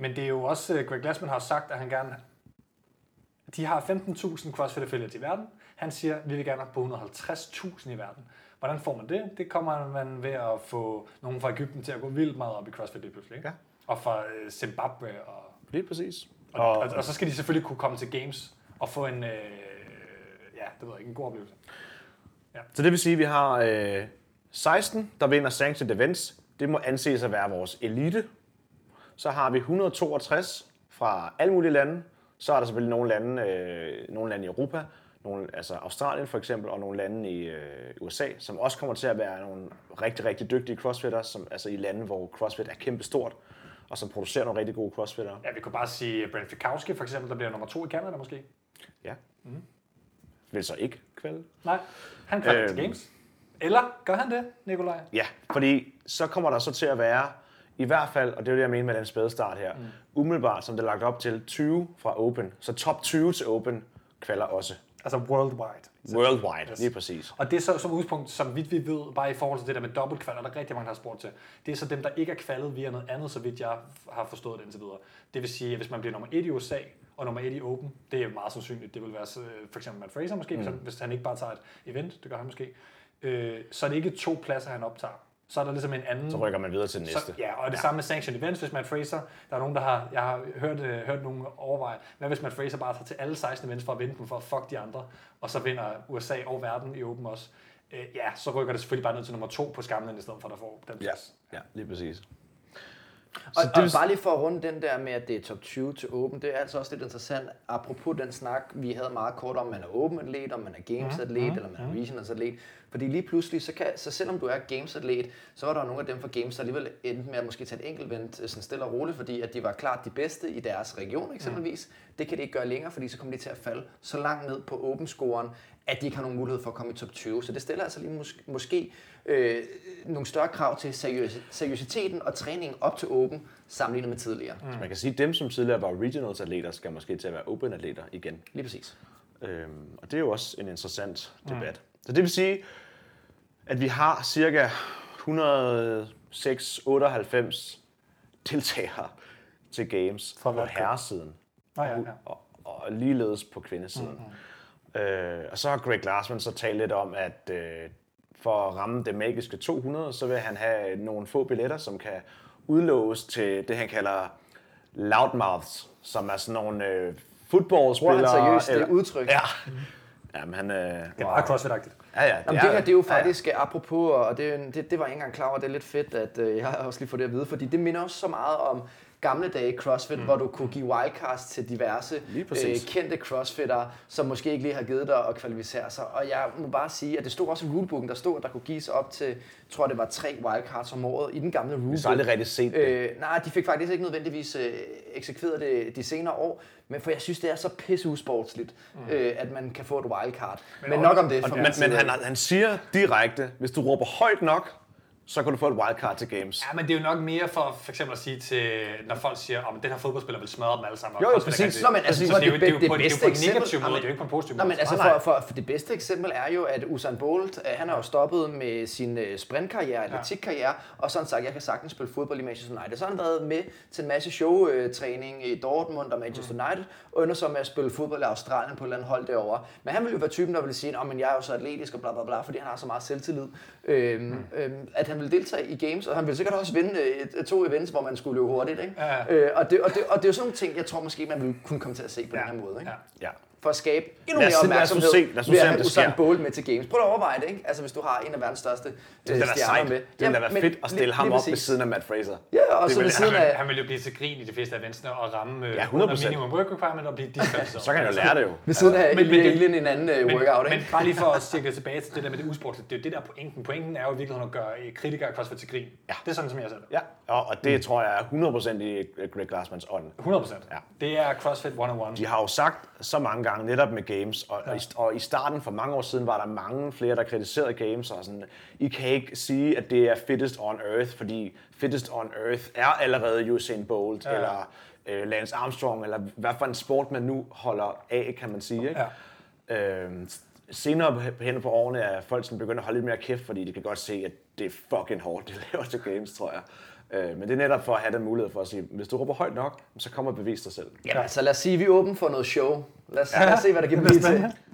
Men det er jo også, Greg Glassman har sagt, at han gerne De har 15.000 CrossFit affiliates i verden. Han siger, vi vil gerne op på 150.000 i verden. Hvordan får man det? Det kommer man ved at få nogen fra Egypten til at gå vildt meget op i CrossFit lige pludselig. Ja. Og fra Zimbabwe. Lige præcis. Og så skal de selvfølgelig kunne komme til games og få en, en god oplevelse. Ja. Så det vil sige, at vi har 16, der vinder Sanctioned Events. Det må anses at være vores elite. Så har vi 162 fra alle mulige lande. Så er der selvfølgelig nogle lande i Europa, altså Australien for eksempel, og nogle lande i USA, som også kommer til at være nogle rigtig, rigtig dygtige crossfitter, som, altså i lande, hvor crossfit er kæmpestort, og som producerer nogle rigtig gode crossfitter. Ja, vi kan bare sige Brent Fikowski for eksempel, der bliver nummer 2 i Canada måske. Ja. Mm-hmm. Vil så ikke kvalde. Nej, han kvalder til Games. Eller gør han det, Nikolaj? Ja, fordi så kommer der så til at være, i hvert fald, og det er det, jeg mener med den spæde start her, umiddelbart, som det er lagt op til, 20 fra Open. Så top 20 til Open kvalder også. Altså worldwide. Worldwide, yes. Lige præcis. Og det er så som udgangspunkt, som vidt vi ved, bare i forhold til det der med dobbeltkvalder, der rigtig mange, der har spurgt til, det er så dem, der ikke er kvalet via noget andet, så vidt jeg har forstået det indtil videre. Det vil sige, at hvis man bliver nummer 1 i USA og nummer 1 i Open, det er meget sandsynligt. Det vil være for eksempel Matt Fraser måske, hvis han ikke bare tager et event, det gør han måske, så er det ikke 2 pladser, han optager. Så er der ligesom en anden... Så rykker man videre til den næste. Så, ja, og det samme med Sanctioned Events, hvis Matt Fraser... Der er nogen, der har... Jeg har hørt nogen overveje, hvad hvis Matt Fraser bare tager til alle 16 events for at vinde dem, for at fuck de andre, og så vinder USA og verden i Open også. Så rykker det selvfølgelig bare ned til nummer 2 på skamlen, i stedet for at der får den plads. Ja, lige præcis. Og bare lige for at runde den der med, at det er top 20 til Open, det er altså også lidt interessant. Apropos den snak, vi havde meget kort om, man er Open-atlet, om man er Games-atlet, eller man er Regionals-atlet. Fordi lige pludselig, så selvom du er Games-atlet, så var der nogle af dem fra Games, der alligevel endte med at måske tage et enkelt vent sådan stille og roligt, fordi at de var klart de bedste i deres region eksempelvis. Det kan de ikke gøre længere, fordi så kommer de til at falde så langt ned på Open-scoren, at de ikke har nogen mulighed for at komme i top 20. Så det stiller altså lige måske nogle større krav til seriøsiteten og træningen op til Open, sammenlignet med tidligere. Mm. Man kan sige, at dem, som tidligere var Regionals-atleter, skal måske til at være Open-atleter igen. Lige præcis. Og det er jo også en interessant debat. Så det vil sige, at vi har cirka 196 deltagere til games på herresiden. Og ligeledes på kvindesiden. Og så har Greg Glassman så talt lidt om, at for at ramme det magiske 200, så vil han have nogle få billetter, som kan udlåses til det, han kalder loudmouths, som er sådan nogle footballspillere. Hvor han seriøst det udtryk. Jamen, han, det er meget crossfit-agtigt. Det her, det er jo faktisk apropos, og det var jeg ikke engang klar over, det er lidt fedt, at jeg har også lige fået det at vide, fordi det minder også så meget om gamle dage i CrossFit, hvor du kunne give wildcards til diverse kendte crossfittere, som måske ikke lige har givet dig at kvalificere sig. Og jeg må bare sige, at det stod også i rulebooken, der stod, at der kunne gives op til, tror det var 3 wildcards om året i den gamle rulebook. Så aldrig rigtig set det. Nej, de fik faktisk ikke nødvendigvis eksekveret det de senere år, men for jeg synes, det er så pisseusportsligt, at man kan få et wildcard. Men nok om det. Men han siger direkte, hvis du råber højt nok, så kan du få et wildcard til games. Ja, men det er jo nok mere for eksempel at sige til, når folk siger, at den her fodboldspiller vil smadre dem alle sammen. Jo, præcis. Nå, men altså, så det er jo på en negativ måde, det er jo ikke på en positiv måde. Nå, men altså, for det bedste eksempel er jo, at Usain Bolt, han har jo stoppet med sin sprintkarriere, atletikkarriere, og sådan sagt, jeg kan sagtens spille fodbold i Manchester United. Så har han været med til en masse showtræning i Dortmund og Manchester United, og ender så med at spille fodbold i Australien på et eller andet hold derovre. Men han vil jo være typen, der vil sige, at jeg er jo så atletisk og bla bla bla, fordi han har så meget selvtillid, at han ville deltage i games, og han ville sikkert også vinde 2 events, hvor man skulle løbe hurtigt, ikke? Ja. Og det er jo sådan nogle ting, jeg tror måske, man ville kunne komme til at se på den her måde, ikke? Ja. For at skabe endnu mere opmærksomhed ved at have Usain Bolt med til games. Prøv at overveje det, ikke? Altså hvis du har en af verdens største stjerner med. Det ville da være fedt at stille ham op ved siden af Matt Fraser. Ja, og så ved siden af... Han ville jo blive til grin i de fleste eventsene og ramme under minimum work requirement og blive diskvalificeret. Så kan jeg jo lære det jo. Ved siden af en anden workout, ikke? Men bare lige for at cirkle tilbage til det der med det usportslige, det er jo det der pointen. Pointen er jo i virkeligheden at gøre kritikere CrossFit til grin. Det er sådan, som jeg ser det. Ja, og det tror jeg er 100% i Greg Glassmans ånd. 100%? Det er CrossFit 101. De har jo sagt så mange gange netop med games, og i starten for mange år siden var der mange flere, der kritiserede games, og sådan, I kan ikke sige, at det er fittest on earth, fordi fittest on earth er allerede Usain Bolt, eller Lance Armstrong, eller hvad for en sport man nu holder af, kan man sige, ikke? Ja. senere hen på årene er folk, som begynder at holde lidt mere kæft, fordi de kan godt se, at det er fucking hårdt, det laver til Games, tror jeg. Men det er netop for at have den mulighed for at sige, hvis du råber højt nok, så kommer og bevis dig selv. Ja, så lad os sige, at vi er åbne for noget show. Lad os se, hvad der giver mig til.